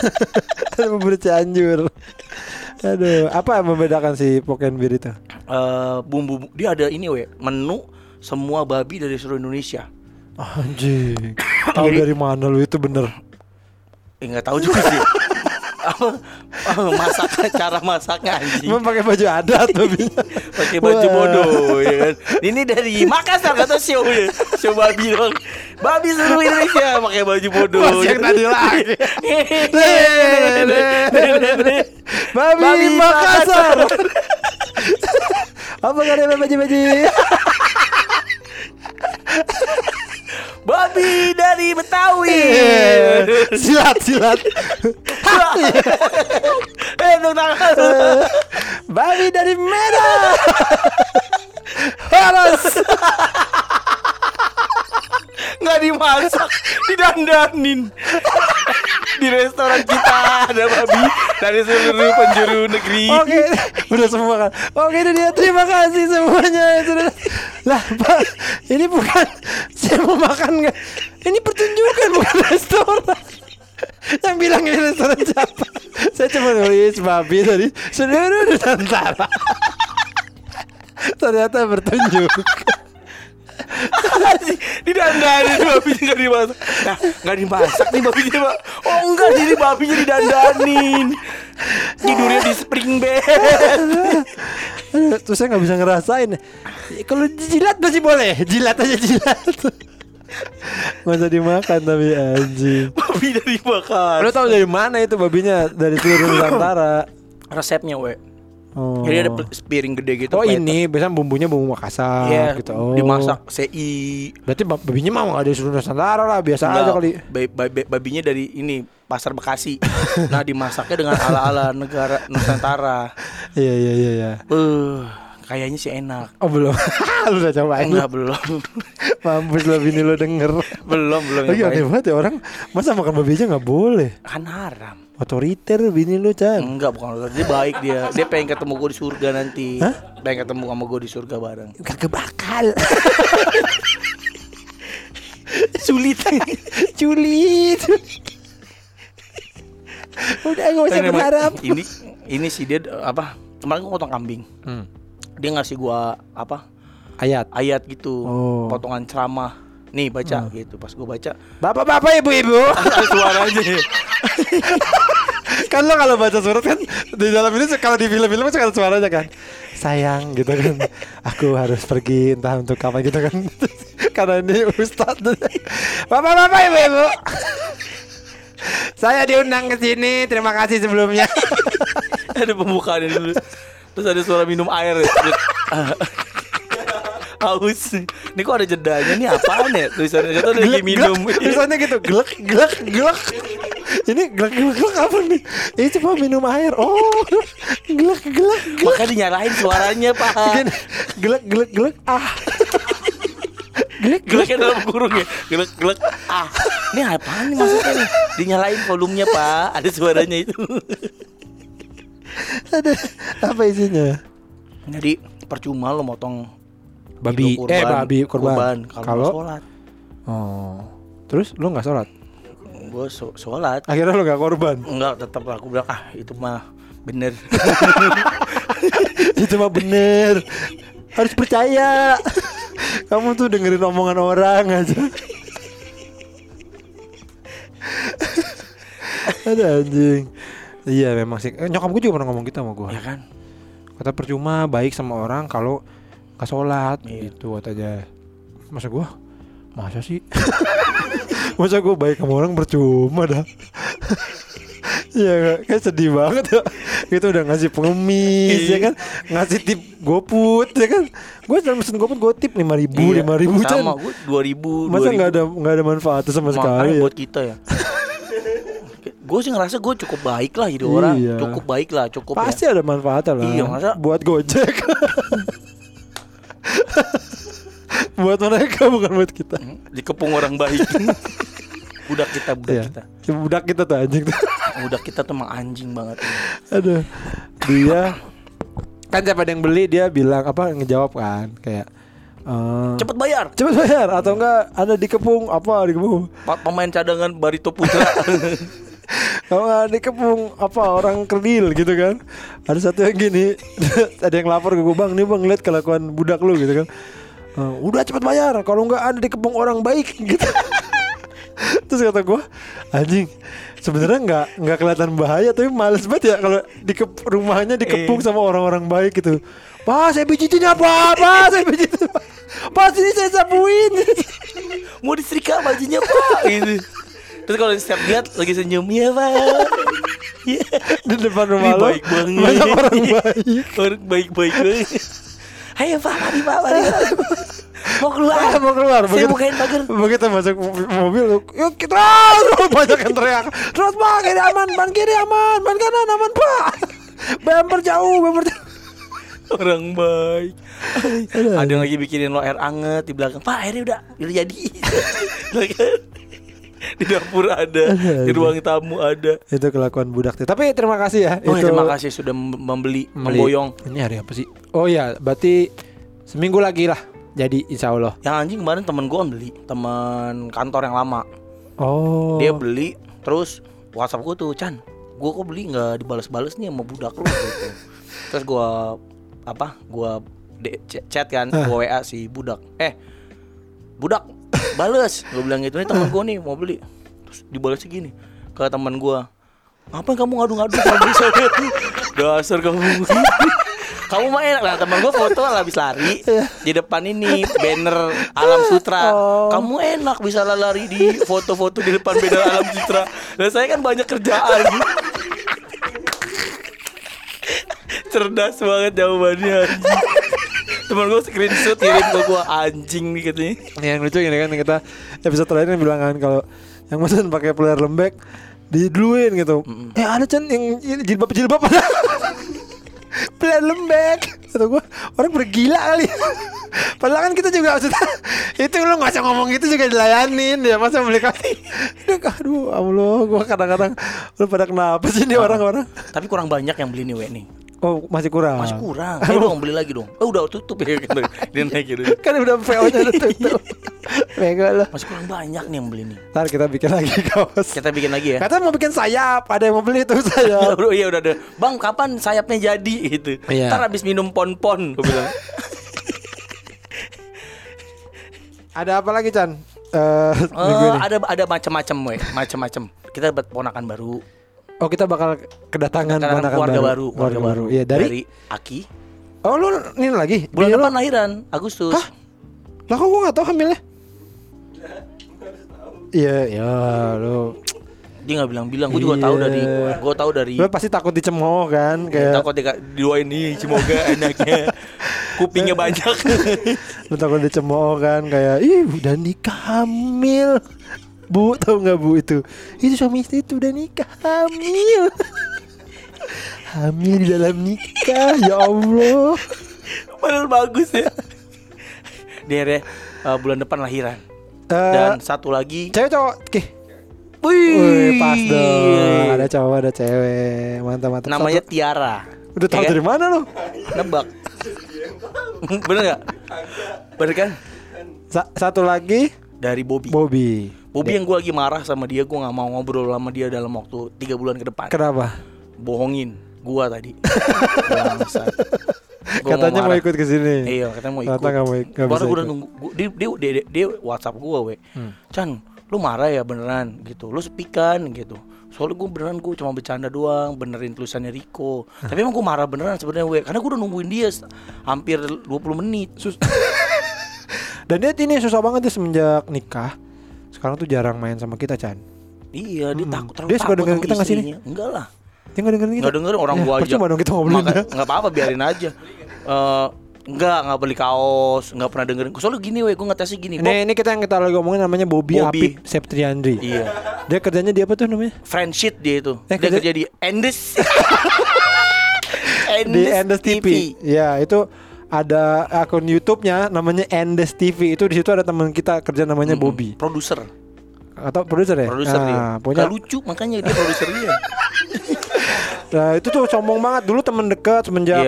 Bubur Cianjur. Aduh. Apa yang membedakan si Pork N Beer itu? Bumbu. Dia ada ini we, menu semua babi dari seluruh Indonesia. Anjir. Tahu dari mana lu itu bener? Enggak tahu juga sih. Masaknya cara masaknya anjing. Memang pakai baju adat babinya. Pakai baju bodoh ya kan. Ini dari Makassar kata show babi dong. Babi seluruh Indonesia pakai baju bodoh. Mas yang tadi lagi. Babi Makassar. Apa enggak ada baji-baji? Babi dari Betawi. Silat. Tangan. Babi dari Medan. Harus. Nggak dimasak, didandanin. Di restoran kita ada babi dari seluruh penjuru negeri. Oke, udah semua kan. Oke, itu dia. Terima kasih semuanya. Lah, Pak, ini bukan saya mau makan nggak? Ini pertunjukan bukan restoran. Yang bilang ini restoran siapa? Saya cuma nulis babi tadi. Seluruh Nusantara. Ternyata bertunjuk. Didandanin babinya nggak dimasak. Nah, nggak dimasak nih babinya, Pak. Oh enggak, jadi babinya didandanin. Tidurnya di spring bed. Terus saya nggak bisa ngerasain. Kalau jilat masih boleh, jilat aja jilat. Nggak usah dimakan tapi anjing. Babi dari makan. Lo tau dari mana itu babinya? Dari seluruh Nusantara. Resepnya, we. Oh. Jadi ada piring gede gitu. Oh kelihatan. Ini biasanya bumbunya bumbu Makassar gitu. Oh. Dimasak CI. Berarti babinya mah enggak ada seluruh Nusantara lah, biasa aja kali. Babinya dari ini Pasar Bekasi. Nah, dimasaknya dengan ala-ala negara Nusantara. Iya. Kayaknya sih enak. Oh, belum. Lu udah cobain? Enggak, belum. Mampus lo, bini lo denger. Belum. Lagi aneh banget ya orang. Masa makan babi aja enggak boleh? Kan haram. Otoriter bini lu, Chan. Enggak, bukan otoriter. Dia baik dia. Dia pengen ketemu gue di surga nanti. Hah? Pengen ketemu sama gue di surga bareng. Gak bakal. Sulit. Udah gak usah berharap. Ini sih dia apa? Kemarin gue potong kambing. Dia ngasih gue apa? Ayat gitu. Oh. Potongan ceramah. Nih baca gitu. Pas gue baca, bapak-bapak, ibu-ibu, suaranya. Kan lo kalau baca surat kan di dalam ini, kalau di film-film kan suaranya kan sayang gitu kan, aku harus pergi entah untuk kapan gitu kan. Karena ini ustadz, bapak-bapak, ibu-ibu, saya diundang ke sini, terima kasih sebelumnya. Ada pembukaan dulu, terus ada suara minum air. Haus. Ini kok ada jedanya nih, apaan ya? Tulisannya jatuh ada lagi minum. Tulisannya gitu, glek. Ini glek apa nih? Ini cuma minum air. Oh. Glek. Makanya dinyalain suaranya, Pak. Glek. Ah. Glek dalam kurung ya. Glek. Ah. Ini apaan nih maksudnya nih? Dinyalain volumenya, Pak. Ada suaranya itu. Ada apa isinya? Jadi percuma lo motong babi kurban kalau sholat. Oh, terus lu nggak sholat? Gue sholat. Akhirnya lu nggak korban? Nggak, tetap aku bilang itu mah bener, harus percaya. Kamu tuh dengerin omongan orang aja. Ada anjing. Iya memang sih. Nyokap gue juga pernah ngomong gitu sama gue. Ya kan? Kata percuma baik sama orang kalau gak sholat gitu katanya. Masa gue? Masa sih? Masa gue baik sama orang percuma dah. Iya kayak sedih banget ya. Gitu udah ngasih pengemis ya kan, ngasih tip GoFood ya kan. Gue selalu mesen GoFood, gue tip 5.000 5.000 kan. Sama gue 2.000. Masa gak ada manfaatnya sama sekali ya buat kita ya. Gue sih ngerasa gue cukup baik lah hidup orang. Cukup baik lah, cukup. Pasti ya. Ada manfaatnya lah. Iya, masa buat Gojek. Buat mereka, bukan buat kita. Dikepung orang baik. Budak kita. Budak kita tuh anjing tuh. Budak kita tuh emang anjing banget. Aduh. Dia kan siapa ada yang beli, dia bilang apa, ngejawab kan kayak Cepet bayar atau enggak ada dikepung. Pemain cadangan Barito Putra. Kalau nggak dikepung apa orang kerdil gitu kan. Ada satu yang gini. Ada yang lapor ke gue, bang nih bang, lihat kelakuan budak lu gitu kan. Udah cepet bayar kalau nggak ada dikepung orang baik gitu. Terus kata gue, anjing sebenarnya nggak kelihatan bahaya, tapi males banget ya kalau rumahnya dikepung sama orang-orang baik gitu. Pak saya pijitin apa saya pijitin pas ini saya sapuin. Mau diserika bajunya pak gitu. Terus kalau setiap lihat lagi senyum, ya pak. Di depan rumah lo baik banget. Banyak orang baik. Orang baik-baik. Ayo pak, mari pak. Mau keluar. Saya bukain pagar. Begitu masuk mobil, yuk kita banyak yang teriak. Terus pak, ini aman, ban kiri aman, ban kanan aman pak. Bemper jauh. Orang baik. Ada yang lagi bikinin lo air anget di belakang. Pak, airnya udah jadi. Di dapur ada, di ruang tamu ada. Itu kelakuan budak. Tapi terima kasih ya. Oh, itu... terima kasih sudah membeli. Memboyong. Ini hari apa sih? Oh ya, berarti seminggu lagi lah. Jadi insya Allah. Yang anjing kemarin temen gue beli, temen kantor yang lama. Oh. Dia beli, terus WhatsApp gue tuh, Chan, gue kok beli nggak dibalas-balas nih sama budak lu gitu. Terus gue apa? Gue chat kan, gue WA si budak. Budak, bales. Gue bilang gitu, nih temen gue nih mau beli. Terus dibalas gini ke temen gue, ngapain kamu ngadu-ngadu kalau bisa? Dasar kamu. Kamu main lah, temen gue foto habis lari di depan ini banner Alam Sutra. Oh. Kamu enak bisa lari di foto-foto di depan banner Alam Sutra. Dan saya kan banyak kerjaan. Cerdas banget jawabannya. Temen gue screenshot kirim ke gue, anjing nih katanya. Yang lucu gini kan kita episode terakhir yang bilang kan kalau yang mesen pakai player lembek diduluin gitu. Ada Chan yang jilbab-jilbab ada. Pelan lembek. Kata gue, orang bergila kali. Padahal kan kita juga maksudnya itu lo gak usah ngomong gitu juga dilayanin ya. Masa beli kasih. Aduh Allah, gue kadang-kadang lo pada kenapa sih nih orang-orang. Tapi kurang banyak yang beli nih we nih. Oh masih kurang. Ayo dong beli lagi dong. Oh udah tutup ya gitu. Dia naik gitu. Kan udah VO nya udah tutup. Mega lo. Masih kurang banyak nih yang beli nih. Ntar kita bikin lagi kaos. Kita bikin lagi ya. Kata mau bikin sayap. Ada yang mau beli tuh sayap. Iya udah deh. Bang kapan sayapnya jadi gitu. Yeah. Ntar abis minum pon-pon. Gue bilang. Ada apa lagi Chan? Ada macam-macam. Kita buat ponakan baru. Oh kita bakal kedatangan keluarga baru. Iya dari Aki. Oh lu ini lagi bulan depan lahiran Agustus. Hah? Lah kok gue nggak tahu hamilnya? Iya lu. Dia nggak bilang-bilang. Gue juga tahu dari. Lu pasti takut dicemoh kan? Kayak takut diduain nih semoga enaknya. Kupingnya banyak. Lu takut dicemoh kan? Kayak ih udah nikah hamil. Bu, tau gak bu itu suami istri itu udah nikah hamil di dalam nikah. Ya Allah bener bagus ya dia bulan depan lahiran dan satu lagi cewek cowok oke. Wih pas dong ada cowok ada cewek mantap namanya satu. Tiara udah tahu dari mana lo nebak. Bener gak? Bener kan? Satu lagi dari Bobby yang gue lagi marah sama dia. Gue gak mau ngobrol sama dia dalam waktu 3 bulan ke depan. Kenapa? Bohongin gue tadi. Katanya mau ikut kesini. Iya katanya mau ikut. Baru gue udah nunggu dia WhatsApp gue Chan lu marah ya beneran gitu. Lu sepikan gitu. Soalnya gue beneran gue cuma bercanda doang. Benerin tulisannya Riko. Tapi emang gue marah beneran sebenarnya karena gue udah nungguin dia hampir 20 menit. Dan dia ini susah banget dia semenjak nikah. Sekarang tuh jarang main sama kita, Chan. Iya, dia takut. Dia suka dengerin kita enggak sih? Enggak lah. Dia enggak dengerin kita. Enggak dengerin orang gua aja. Percuma dong kita ngobrolin. Enggak apa-apa, biarin aja. Enggak beli kaos, enggak pernah dengerin. Soalnya gini gue ngetesnya gini. Ini kita yang kita lagi ngomongin namanya Bobby Afif Septiandri. Iya. Dia kerjanya dia apa tuh namanya? Friendship dia itu. Dia kerja di Endes. Di Endes TV. Ya, itu ada akun YouTube-nya namanya Endes TV. Itu di situ ada teman kita kerja namanya Bobby. Produser ya? Produser dia. Punya lucu makanya dia produser dia. Nah, itu tuh sombong banget. Dulu teman dekat semenjak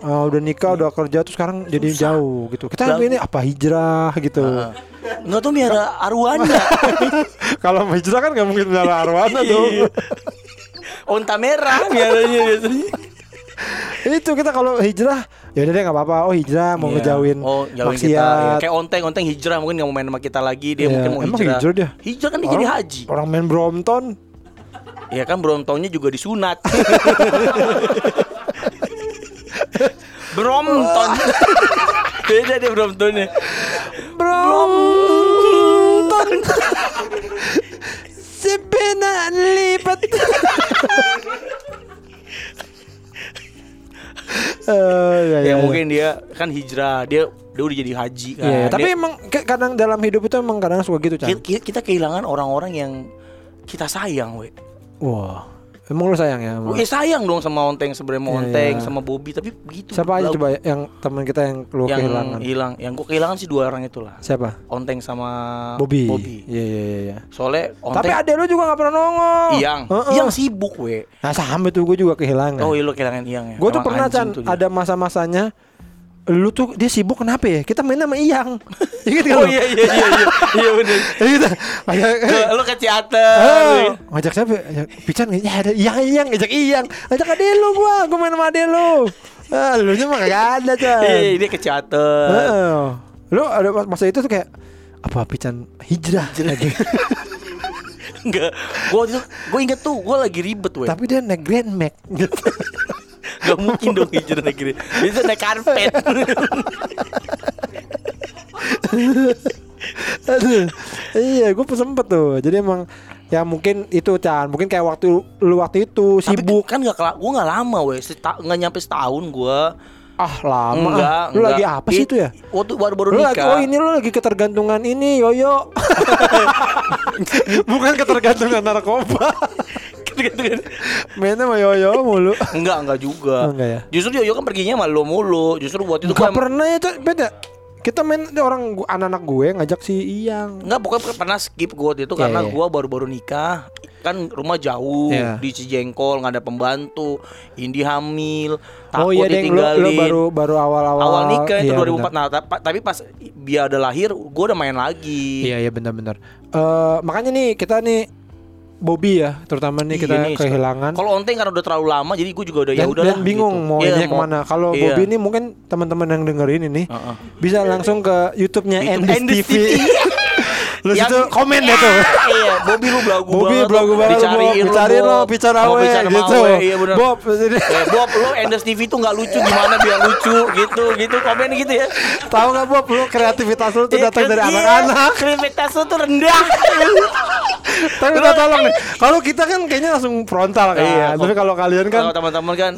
udah nikah, udah kerja tuh sekarang jadi jauh gitu. Kita ini apa hijrah gitu. Enggak tuh miara arwana. Kalau hijrah kan enggak mungkin miara arwana dong. Onta merah miaranya biasanya. Itu kita kalau hijrah ya udah deh nggak apa-apa. Oh hijrah mau ngejauhin maksiat kita, kayak onteng hijrah mungkin nggak mau main sama kita lagi dia mungkin mau hijrah dia. Hijrah kan dia jadi haji orang main Brompton. Ya kan Bromptonnya juga disunat. Brompton beda deh Bromptonnya. Brompton sebenarnya lipat. Ya mungkin dia kan hijrah dia udah jadi haji kan. Tapi emang kadang dalam hidup itu emang kadang suka gitu Chan. Kita kehilangan orang-orang yang kita sayang. Wah Emang lu sayang ya? Lu sayang dong sama Onteng sebenarnya, sama Onteng, sama Bobby, tapi begitu. Siapa aja coba yang teman kita yang lu kehilangan? Yang gua kehilangan sih dua orang itulah. Siapa? Onteng sama Bobby. Iya. Soalnya Onteng. Tapi adek lu juga enggak pernah nongol. Iyang sibuk we. Nah, sama itu gua juga kehilangan. Oh, lu kehilangan Iyang ya. Gua tuh pernah kan ada masa-masanya lu tuh dia sibuk kenapa ya? Kita main sama Iyang. Ingat kan? Oh iya. Iya benar. Gitu. Lu ke Ciater. Ngajak siapa? Pican ya ada Iyang ngajak Iyang. Ngajak ade lu gua main sama ade lu. Lu nya mah kagak ada, Chan. Iya, dia ke Ciater. Lu ada masa itu tuh kayak apa Pican hijrah lagi. Enggak. Gua inget tuh gua lagi ribet we. Tapi dia naik Grand Max. Gak mungkin dong hijrah negeri. Itu naik karpet. Aduh, iya, gue sempet tuh. Jadi emang ya mungkin itu Chan, mungkin kayak waktu itu sibuk. Tapi kan gue nggak lama, we. Nggak nyampe setahun gue. Lama. Enggak. Lu lagi apa sih itu ya? Waktu baru nikah. Lagi, ini lu lagi ketergantungan ini, Yoyo. Bukan ketergantungan narkoba. Mainnya sama Yoyo mulu. Enggak juga. Enggak ya. Justru Yoyo kan perginya sama lo mulu. Justru buat itu gak pernah ya tuh, beda. Kita main orang anak-anak gue ngajak si Iyang. Enggak, pokoknya pernah skip gue waktu itu karena gue baru-baru nikah. Kan rumah jauh, di Cijengkol nggak ada pembantu, Indi hamil, takut ditinggalin. Lo baru awal nikah itu 2004. Nah, tapi pas dia udah lahir, gue udah main lagi. Iya benar. Makanya nih kita nih Bobby ya, terutama nih kita nih, kehilangan. Kalau Onteng karena udah terlalu lama, jadi gue juga udah ya udah. Dan bingung gitu. Mau dia kemana. Kalau Bobby ini mungkin teman-teman yang dengerin ini bisa langsung ke YouTube-nya Endes TV. Lu situ komen deh tuh. Iya, Bobby lu belagu banget. Dicariin lo, bicara awe gitu. Iya benar. Bob lu Endes TV tuh enggak lucu, gimana biar lucu gitu komen gitu ya. Tahu enggak Bob, lu kreativitas lu tuh datang dari anak-anak. Kreativitas lu tuh rendah. Tapi minta tolong nih. Kalau kita kan kayaknya langsung frontal kan. Iya, tapi kalau kalian kan teman-teman kan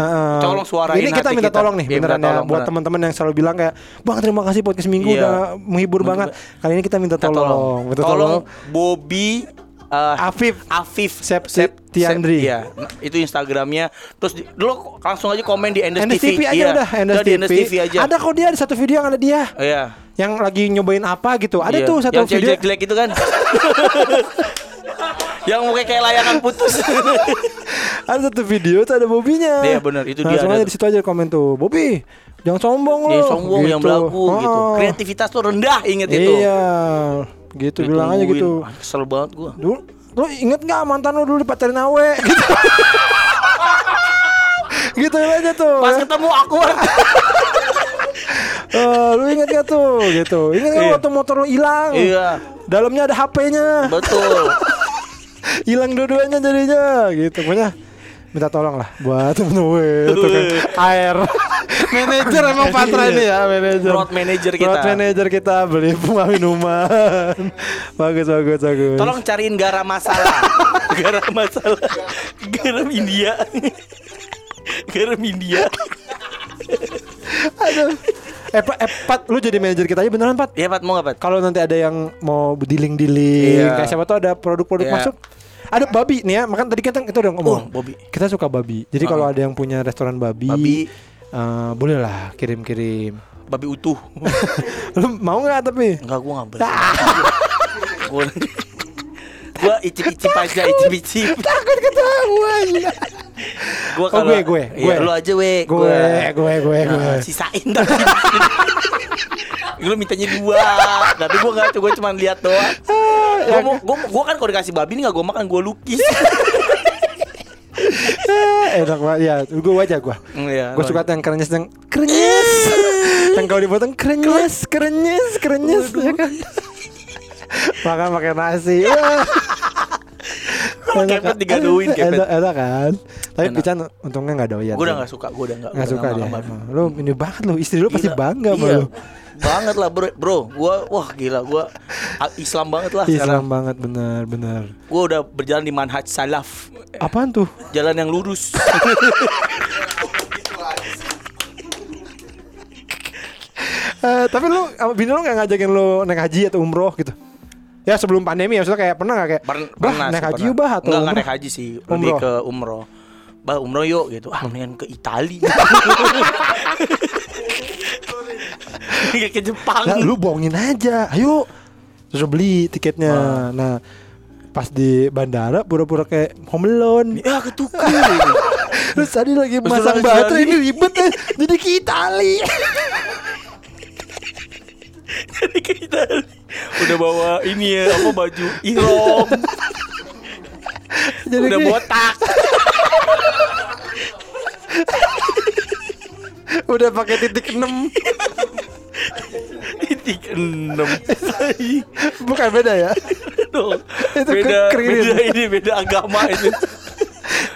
colong suarain hati kita. Ini kita minta tolong nih beneran ya buat teman-teman yang selalu bilang kayak, "Bang, terima kasih podcast Minggu udah menghibur banget." Kali ini kita minta tolong. Tolong Bobby Afif Septiandri. Iya, itu Instagramnya. Terus lo langsung aja komen di Endes TV aja udah. Endes TV aja. Ada kok dia, ada satu video yang ada dia. Iya. Yang lagi nyobain apa gitu. Ada tuh satu yang video. Yang jelek-jelek gitu kan. Yang mukanya kayak layangan putus. Ada satu video tuh ada Bobinya. Iya benar, itu dia. Langsung aja di situ aja komen tuh. Bobby, jangan sombong lo. Dia sombong gitu. Yang belagu gitu. Kreativitas lo rendah, inget itu. Iya. Gitu bilang aja gitu. Kesel banget gua. Dulu lu inget enggak mantan lu dulu dipacarin awe gitu. Gitu aja tuh. Pas ketemu aku. Lu inget enggak tuh gitu. Ingat enggak waktu motor lu hilang? Iya. Dalamnya ada HP-nya. Betul. Hilang dua-duanya jadinya gitu. Pokoknya minta tolong lah buat temen-temen itu kan air. Manajer emang Patra ini ya, manajer. Road manager kita beli bunga minuman. Bagus. Tolong cariin garam masalah. Garam India. Aduh. Pat, lu jadi manajer kita aja beneran, Pat? Iya, Pat, mau enggak, Pat? Kalau nanti ada yang mau dealing, kayak siapa tuh ada produk-produk masuk. Ada babi nih ya, makan tadi kan kita udah ngomong. Babi. Kita suka babi. Jadi kalau ada yang punya restoran babi. Boleh lah kirim babi utuh. Lu mau nggak tapi? Nggak, gua nggak berani. Gua icip-icip aja. Takut ketahuan. Gue. Lu aja we. Gue. Sisain tapi. Lu mintanya dua, tapi gue nggak. Gue cuma lihat doang. Gue kan kalau dikasih babi ini nggak gue makan, gue lukis. Enak banget ya, gue aja. Gue suka yang kerenyes. Yang kalau dipotong kerenyes ya kan. Makan pakai nasi. Kepet digaduin, enak kan. Tapi Pican untungnya nggak doyan. Gue udah nggak suka, gue udah nggak suka dia. Lu ini banget lu, istri lu pasti bangga sama lu. Banget lah bro. Gue Islam banget lah. Islam sekarang. Banget benar. Gue udah berjalan di manhaj salaf. Apaan tuh? Jalan yang lurus. Tapi lu bini lu nggak ngajakin lu naik haji atau umroh gitu? Ya sebelum pandemi ya, maksudnya kayak pernah nggak kayak? Pernah naik haji atau umroh? Nggak naik haji sih, lebih ke umroh. bah umroh yuk gitu, ah mendingan ke Italia. Ke Jepang. Nah, lu bohongin aja, ayo. Terus beli tiketnya. Wah. Nah, pas di bandara pura-pura kayak home alone. Ya ketukar. Terus tadi lagi masang baterai ini ribet ya. Jadi ke Itali. Jadi ke Itali. Udah bawa ini ya, apa baju ihrom. Jadi udah botak. Udah pakai titik 6. Bukan beda ya? No, itu beda ini, beda agama itu.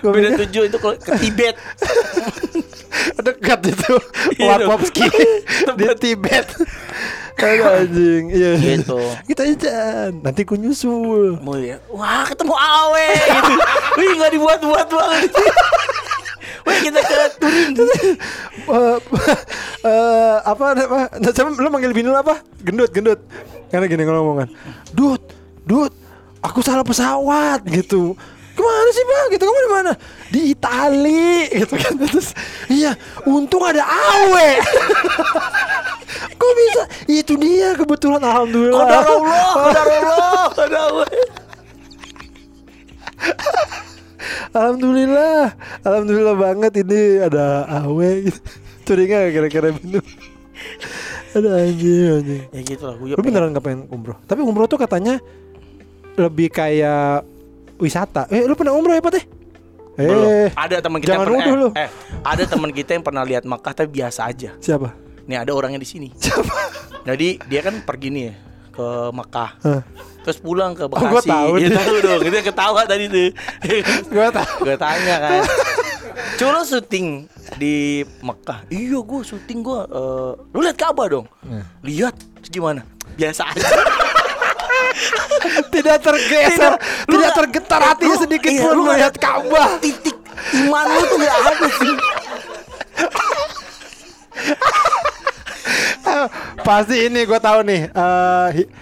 Beda 7 itu ke Tibet. Dekat itu Warpovski di Tibet. Kayak anjing. Iya gitu. Kita jajan, nanti ku nyusul. Mau ya. Wah, ketemu Awe gitu. Wih, enggak dibuat-buat banget. Wah, kita ke Turin. Apa? Lu manggil bini lu apa? Gendut. Karena gini ngomongan. Dut, aku salah pesawat gitu. Kemana sih bang? Gitu, kamu di mana? Di Itali, gitu kan. Terus, iya, untung ada Awe. Kok bisa? Itu dia kebetulan, alhamdulillah. Qadarullah. Alhamdulillah banget ini ada Awe. Gitu. Turinga kira-kira bener. Ada anjing. Ya gitu lah. Lu beneran gak pengen umroh? Tapi umroh tuh katanya lebih kayak wisata. Lu pernah umroh ya Pat? Ada teman kita pernah. Ada teman kita yang pernah lihat Makkah tapi biasa aja. Siapa? Nih ada orangnya di sini. Siapa? Jadi dia kan pergi nih ke Makkah. Terus pulang ke Bekasi. Gua tahu. Dia tahu dong. Dia ketawa tadi tuh. Gua tahu. Gua tanya kan. Cuma syuting di Makkah. Iya gua syuting gua. Lu lihat Ka'bah dong. Lihat gimana? Biasa aja. Tidak tergeser, tidak tergetar hatinya sedikit pun melihat Ka'bah. Titik iman lu tuh gak ada sih. Pasti ini gue tahu nih,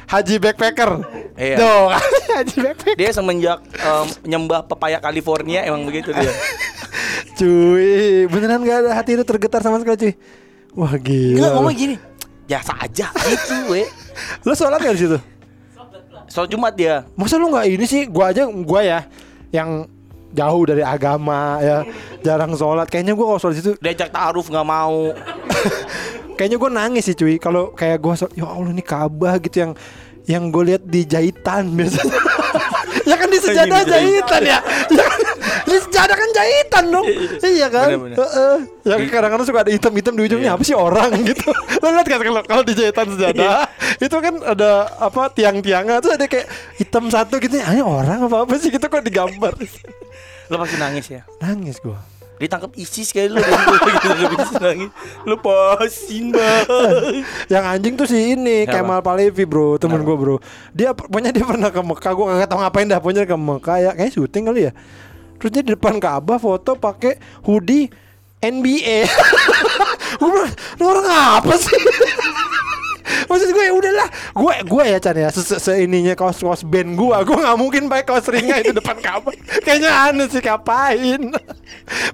Haji Backpacker. Iya. Tuh, Haji Backpacker. Dia semenjak nyembah pepaya California emang begitu dia. Cuy, beneran gak ada hati itu tergetar sama sekali cuy. Wah gila. Gak ngomong gini, biasa aja gitu we. Lu sholat gak di situ? Soal Jumat dia. Masa lu gak ini sih? Gua ya yang jauh dari agama ya, jarang sholat. Kayaknya gua kalau sholat situ diajak ta'aruf gak mau. Kayaknya gua nangis sih cuy kalau kayak gua sholat, ya Allah ini Ka'bah gitu yang gua lihat di jahitan biasanya. Ya kan di sejadah jahitan ya. Di sejadah kan jahitan dong. Iya kan? Ya kadang-kadang suka ada hitam-hitam di ujungnya. Apa sih orang gitu. Lo lihat kan kalau di jahitan sejadah itu kan ada apa tiang-tiangnya tuh ada kayak hitam satu gitu. Hanya orang apa-apa sih gitu kok digambar. Lo pasti nangis ya? Nangis gua. Ditangkap ISIS kayak lu nangis. Lepasin bang. Yang anjing tuh si ini Kemal Pahlavi bro, temen gue bro. Dia pokoknya dia pernah ke Mekah, gue gak tau ngapain dah. Pokoknya ke Mekah ya, kayaknya syuting kali ya. Terus dia di depan Ka'bah foto pakai hoodie NBA. Gue bilang, lu orang apa sih? Maksud gue ya udahlah, gue ya Chan ya seininya kaos band gue nggak mungkin pakai kaos ringa itu depan Ka'bah. Kayaknya aneh sih ngapain.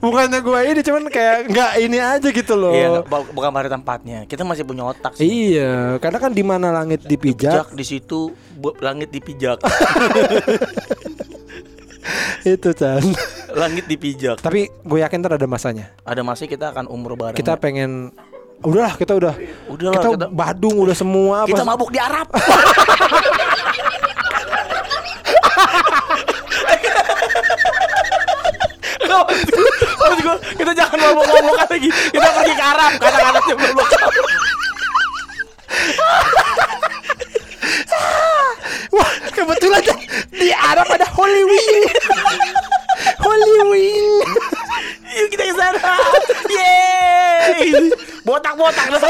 Bukannya gue ini cuman kayak nggak ini aja gitu loh. Iya, bukan pada tempatnya. Kita masih punya otak sih. Iya, karena kan di mana langit dipijak di situ langit dipijak. Itu Chan. Langit dipijak. Tapi gue yakin ntar ada masanya. Ada masanya kita akan umroh bareng. Kita pengen. Udahlah kita udah kita Badung udah semua kita mabuk di Arab. Kita jangan ngomong-ngomong lagi, kita pergi ke Arab kata-katanya belum lokal. Wah kebetulan di Arab ada Holy Wing. Yuk kita ke sana. Yeay. Botak-botak loh.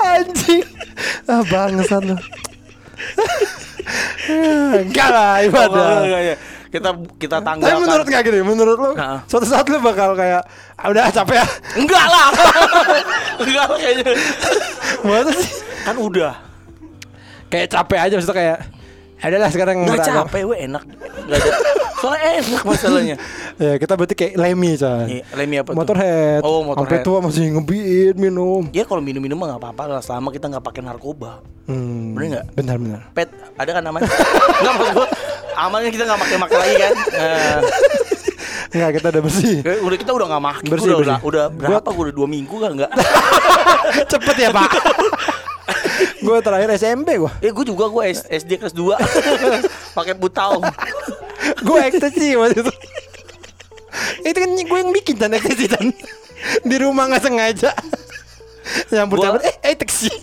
Anjing. Ah bangsat loh. Enggak lah ibadah. Kita tanggalkan. Tapi menurut gak gini? Menurut lo suatu saat lo bakal kayak udah capek ya? Enggak lah. Enggak lah kayaknya. Masa sih? Kan udah kayak capek aja. Maksudnya kayak Adalah sekarang nggak capek, gue enak. Soalnya enak masalahnya. Ya kita berarti kayak Lemmy coy. Lemmy apa? Motorhead. Oh motorhead. Sampai tua masih ngebiin minum. Ya kalau minum-minum mah nggak apa-apa lah, selama kita nggak pakai narkoba. Bener nggak? Benar-benar. Pet ada kan namanya? Nggak maksud gue. Amalnya kita nggak pakai-pakai lagi kan? Enggak, kita udah bersih. Udah kita udah nggak makan. Bersih udah berapa? Gue udah 2 minggu kan nggak? Cepet ya pak. Gue terakhir SMP gue. Ya gue juga gue SD kelas 2 pakai putau. Gue ekstasi waktu itu. Itu kan gue yang bikin dan ekstasi dan di rumah nggak sengaja. Nyampur-nyampur ekstasi.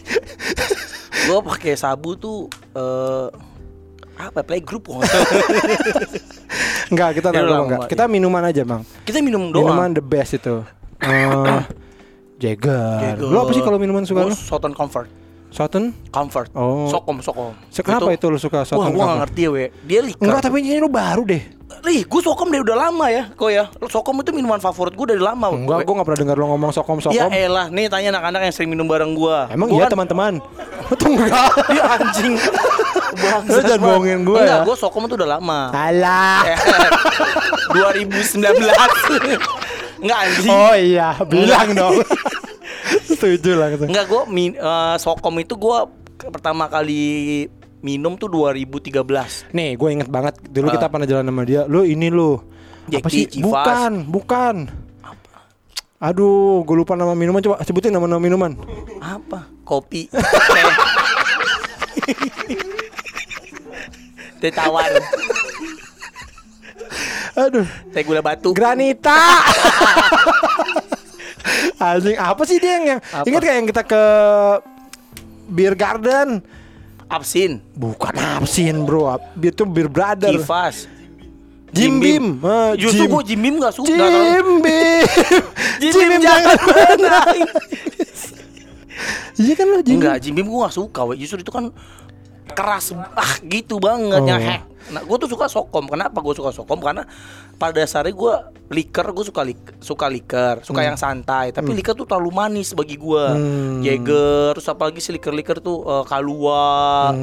Gue pakai sabu tuh. Apa playgroup kok? Enggak, kita enggak. Kita minuman aja, Bang. Kita minum doang. Minuman the best itu. Jager. Lu apa sih kalau minuman suka lu? Southern Comfort. Southern Comfort. Oh. Sokom. Kenapa itu lu suka Southern Comfort? Gua enggak ngerti we. Dia liker. Enggak, tapi ini lu baru deh. Lih, gua Sokom deh udah lama ya. Kok ya? Sokom itu minuman favorit gua dari lama. Enggak, gua enggak pernah dengar lu ngomong Sokom. Ya elah, nih tanya anak-anak yang sering minum bareng gua. Emang iya teman-teman. Betul enggak? Dia anjing. Lu jangan bohongin gue. Enggak, gue Sokom itu udah lama. Alah 2019. Enggak anjing. Oh iya, bilang dong. Setuju langsung. Enggak, gue Sokom itu gue pertama kali minum tuh 2013. Nih, gue inget banget dulu kita pernah jalan sama dia. Lu ini lu Jackie, apa sih? Chivas. Bukan apa? Aduh, gue lupa nama minuman. Coba sebutin nama minuman. Apa? Kopi. Teh tawar. Aduh, teh gula batu. Granita. Anjing, apa sih dia yang ingat kayak yang kita ke Beer Garden? Absin. Bukan absin, Bro. Dia tuh Beer Brother. Kifas. Jim Beam. Justru gua Jim Beam enggak suka. Jim Beam jangan menang. Iya kan lo Jim Beam. Enggak, Jim Beam gua enggak suka, justru itu kan keras gitu banget nyahek. Nah, gue tuh suka Sokom. Kenapa gue suka Sokom? Karena pada dasarnya gue suka liker, suka yang santai. Tapi liker tuh terlalu manis bagi gue. Jager, terus apalagi si liker-liker tuh Kahlua,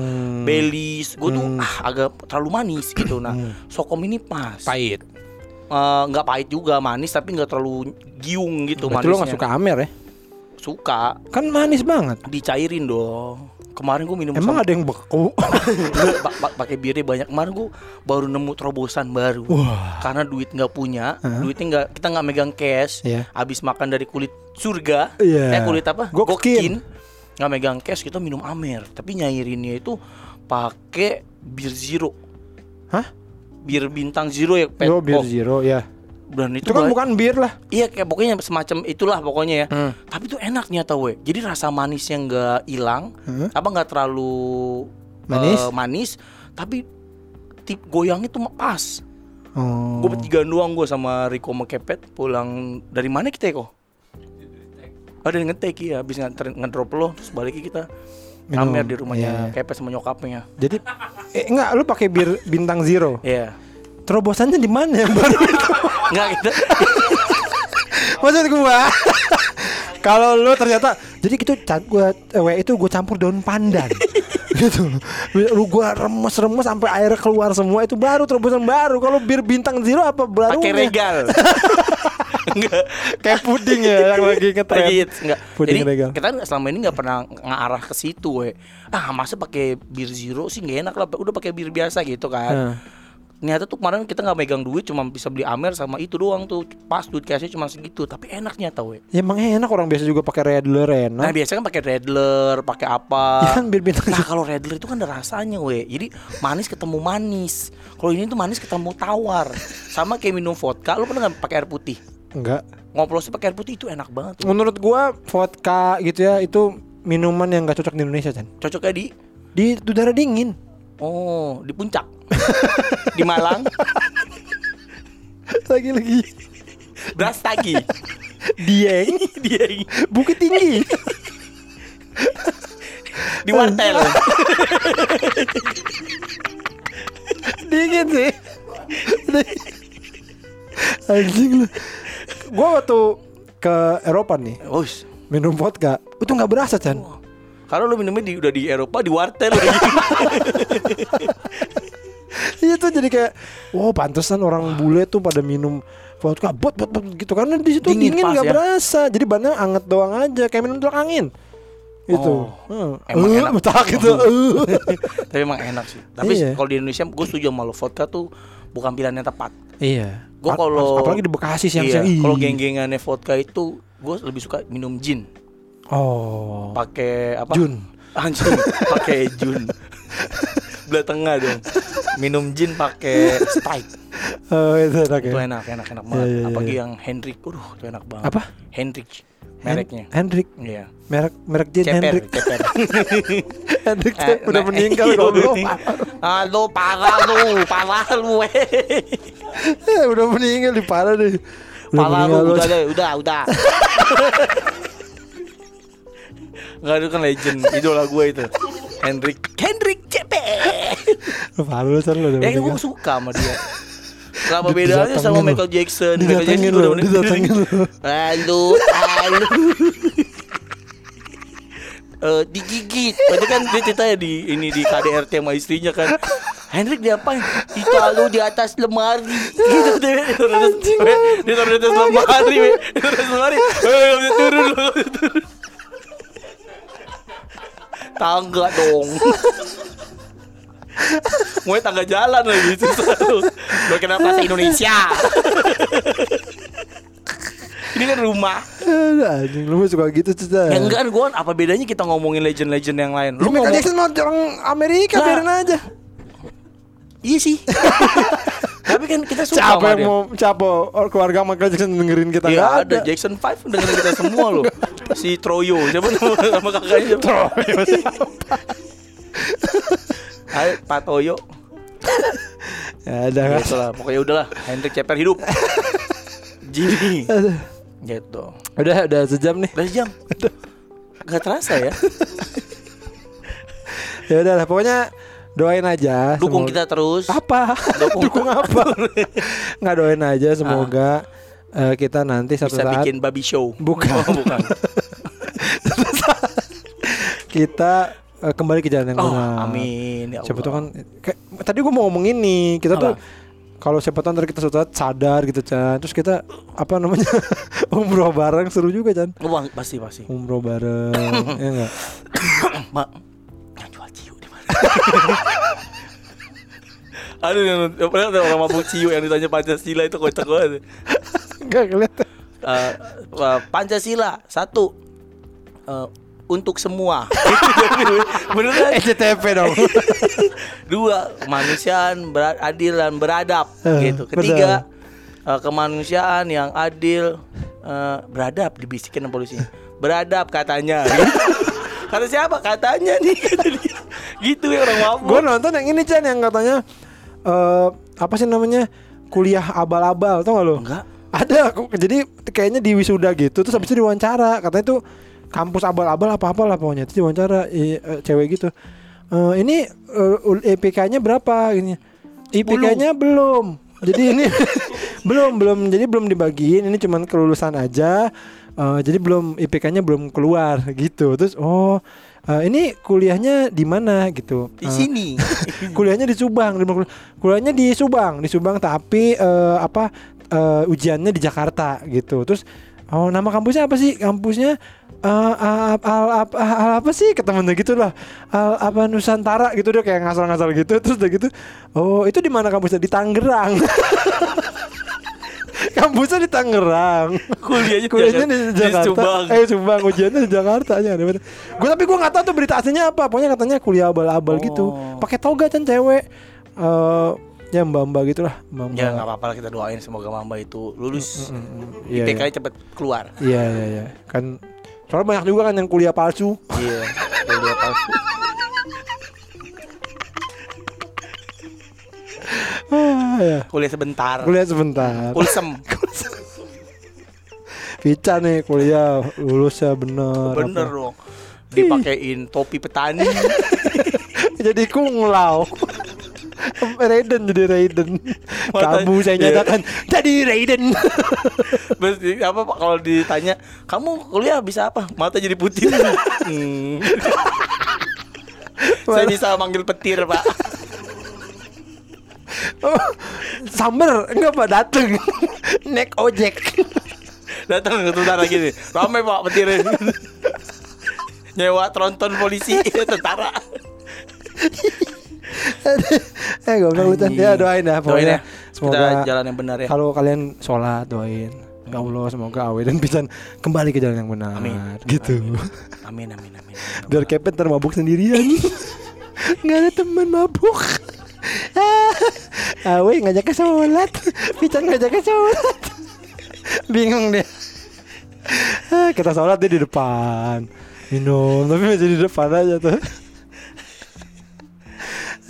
Baileys. Gue tuh agak terlalu manis gitu. Nah, Sokom ini pas. Pahit. Nggak pahit juga, manis tapi nggak terlalu giung gitu. Berarti manisnya. Lo nggak suka Amer ya? Suka. Kan manis banget. Dicairin dong. Kemarin gue minum emang ada yang beku. Pakai birnya banyak. Kemarin gue baru nemu terobosan baru. Karena duit nggak punya, kita nggak megang cash. Abis makan dari kulit surga, kulit apa? Gokkin. Nggak megang cash, kita minum Amer. Tapi nyairinnya itu pakai bir zero. Hah? Bir bintang zero ya? Oh, bir zero ya. Dan itu kan bukan bir lah. Iya, kayak pokoknya semacam itulah pokoknya ya. Tapi itu enak nyata we. Jadi rasa manisnya nggak hilang, apa nggak terlalu manis. Tapi tip goyangnya tuh pas. Gue bertigaan doang, gue sama Riko Mekepet pulang dari mana kita ya kok? Ada yang ngetek ya, habis ngedrop lo, terus baliknya kita Amer di rumahnya Kepet sama nyokapnya. Jadi enggak, lu pakai bir bintang zero. Iya. Terobosannya di mana yang baru itu? Enggak gitu. Maksud gue, kalau lu ternyata jadi gitu gue campur daun pandan. Gitu. Lu gue remes-remes sampai airnya keluar semua, itu baru terobosan baru. Kalau bir bintang zero apa baru? Pakai Regal. Enggak, kayak puding ya yang lagi ngetren. Enggak. Puding jadi, Regal. Kita selama ini enggak pernah ngarah ke situ, we. Masa pakai bir zero sih enggak enak lah. Udah pakai bir biasa gitu kan. Ternyata tuh kemarin kita gak megang duit, cuma bisa beli Amer sama itu doang tuh. Pas duit cashnya cuma segitu, tapi enaknya tau ya. Ya emangnya enak, orang biasa juga pakai Redler enak. Nah biasanya kan pakai Redler, pakai apa ya kan, nah kalau Redler itu kan ada rasanya we. Jadi manis ketemu manis. Kalau ini tuh manis ketemu tawar. Sama kayak minum vodka, lu pernah gak pakai air putih? Enggak. Ngoplosnya pakai air putih itu enak banget we. Menurut gua vodka gitu ya, itu minuman yang gak cocok di Indonesia Chan. Cocoknya di udara dingin. Oh, di puncak. Di Malang. Lagi-lagi Brastagi. Dieng. Bukit Tinggi. Di Wartel. Dingin sih. Anjing lu. Gue waktu ke Eropa nih, minum vodka itu gak berasa Chan. Kalau lu minumnya udah di Eropa, di Wartel. tuh jadi kayak wow, pantesan orang bule tuh pada minum vodka bot gitu karena di situ dingin enggak ya? Berasa. Jadi bannya anget doang aja kayak minum telak angin. Gitu. Oh, emang enak betak gitu. Tapi emang enak sih. Tapi iya. Kalau di Indonesia gue setuju sama lo, vodka tuh bukan pilihan yang tepat. Iya. Gue kalau apalagi di Bekasi siang-siang. Iya, kalau geng-gengannya vodka itu gue lebih suka minum gin. Oh. Pakai apa? Jun. Anjir, pakai jun. Belah tengah dong. Minum gin pakai Sprite. Oh, itu enak. Itu enak banget. Iya. Apalagi yang Hendrik. Aduh, itu enak banget. Apa? Hendrik. Mereknya Hendrik. Iya. Merek Jin Hendrik. Hendrik udah meninggal goblok. Halo parah lu. Udah meninggal di parah deh. Parah lu udah. Enggak, itu kan legend, idola gue itu. Hendrik CP. Parah lu kan lu. Ya gue suka sama dia. Kenapa bedanya sama Michael Jackson? Didatengin lu, Lalu digigit. Padahal kan dia ceritanya di KDRT sama istrinya kan. Hendrik diapain? Ditaruh di atas lemari. Gitu deh. Ditaruh di atas lemari. Turun. Tangga dong. Mau tangga jalan lagi susah tuh. Lo kenapa bahasa Indonesia? Ini kan rumah. Anjing, lu suka gitu cerita. Ya enggak, gue apa bedanya kita ngomongin legend-legend yang lain. Lu Michael Jackson mau orang Amerika biarin aja. Iya sih. Tapi kan kita suka sama dia. Siapa yang mau keluarga Michael Jackson dengerin kita? Iya ada Jackson 5 dengerin kita semua loh. Si Troyo, siapa nama kakaknya? Troyo siapa? Hai Pak Toyo. Ya ada lah. Pokoknya udahlah, Hendrik Ceper hidup. Jini. Gitu. Udah sejam nih. Gak terasa ya. Ya udahlah, pokoknya doain aja. Dukung kita terus. Apa? Dukung apa? Nggak, doain aja semoga kita nanti satu saat bisa bikin babi show. Bukan. Kita kembali ke jalan yang benar. Amin. Ya Allah. Siapa tahu kan tadi gue mau ngomong ini, kita tuh kalau siapa tahu ntar kita suatu saat sadar gitu, Chan. Terus kita umroh bareng, seru juga, Chan. Wah, pasti. Umroh bareng. Ya enggak? Mak. Yang jual ciu di mana? Aduh, ada orang mabuk ciu yang ditanya Pancasila itu kocak banget. Enggak kelihatan. Pancasila 1. Untuk semua. Beneran SCTP dong. 2, kemanusiaan adil dan beradab gitu. 3, kemanusiaan yang adil, beradab, dibisikin sama polisinya. Beradab katanya. Kata siapa? Katanya nih. Gitu ya orang mabuk. Gue nonton yang ini, Chan, yang katanya apa sih namanya? Kuliah abal-abal, tau gak lo? Enggak. Ada, jadi kayaknya di wisuda gitu. Terus habis itu diwawancara, katanya tuh kampus abal-abal apa-apalah pokoknya. Itu diwawancara cewek gitu. Ini IPK-nya berapa gini. IPK-nya belum. Jadi ini belum. Jadi belum dibagiin. Ini cuman kelulusan aja. Jadi belum, IPK-nya belum keluar gitu. Terus ini kuliahnya di mana gitu. Di sini. Kuliahnya di Subang. Kuliahnya di Subang. Di Subang tapi ujiannya di Jakarta gitu. Terus nama kampusnya apa sih? Kampusnya apa sih? Ketemunya gitu lah. Apa Nusantara gitu, dia kayak ngasal-ngasal gitu. Terus udah gitu. Oh, itu di mana kampusnya? Di Tangerang. Kampusnya di Tangerang. Kuliahnya di Jakarta. Subang. Ujiannya di Jakarta aja. Tapi gue nggak tahu tuh berita aslinya apa. Pokoknya katanya kuliah abal-abal gitu. Pakai toga, Chan, cewek. Ya mbak-mbak gitulah. Ya nggak apa-apa lah, kita doain semoga mbak itu lulus. IPK-nya cepet keluar. Iya. Kan soalnya banyak juga kan yang kuliah palsu. Iya. Kuliah palsu. Kuliah sebentar. Kulsem. Pica nih kuliah lulusnya bener dong. Dipakein topi petani. Jadi kunglau. Raiden. Kamu saya nyatakan jadi Raiden. Apa Pak kalau ditanya, kamu kuliah bisa apa? Mata jadi putih. Saya bisa manggil petir, Pak. Samber enggak Pak dateng naik ojek. Datang tentara gini. Ramai Pak petirnya. Nyewa tronton polisi tentara. Goblok hutan dia doain ya pokoknya. Semoga kita jalan yang benar ya. Kalau kalian sholat doain. Ya Allah semoga awe dan pisan kembali ke jalan yang benar. Amin. Gitu. Amin amin amin. Biar kepet ntar mabuk sendirian. Enggak ada teman mabuk. Awe ngajaknya sholat, pisan ngajaknya sholat. Bingung deh. Kita sholat dia di depan. Minum tapi masih di depan aja tuh.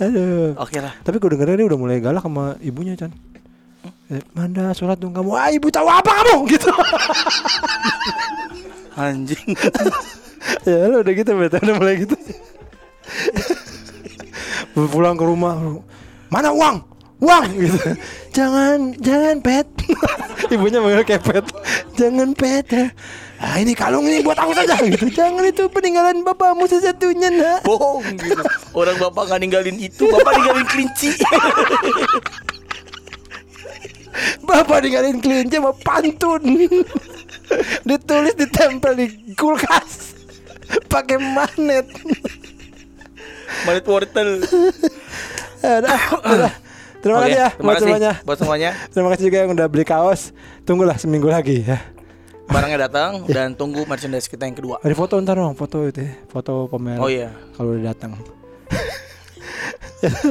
Aduh. Oke lah. Tapi gue dengernya dia udah mulai galak sama ibunya, Chan. Manda sholat dong kamu. Ah ibu tahu apa kamu gitu. Anjing. Ya lo udah gitu bete, udah mulai gitu. Pulang ke rumah, mana uang? Uang gitu. Jangan pet. Ibunya manggil kayak pet. Jangan pet ya. Ah ini kalung ini buat aku saja gitu. Jangan itu peninggalan bapakmu sesatunya nak. Bohong gitu. Orang bapak gak ninggalin itu. Bapak ninggalin kelinci. Bapak ninggalin kelinci sama pantun. Ditulis ditempel di kulkas pakai magnet. Magnet wortel. Udah. Terima kasih ya buat semuanya. Terima kasih juga yang udah beli kaos. Tunggulah seminggu lagi ya. Barangnya datang dan tunggu merchandise kita yang kedua. Ada foto ntar dong, foto itu, foto pameran. Oh iya. Kalau udah datang.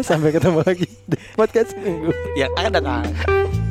Sampai ketemu lagi di podcast minggu yang akan datang.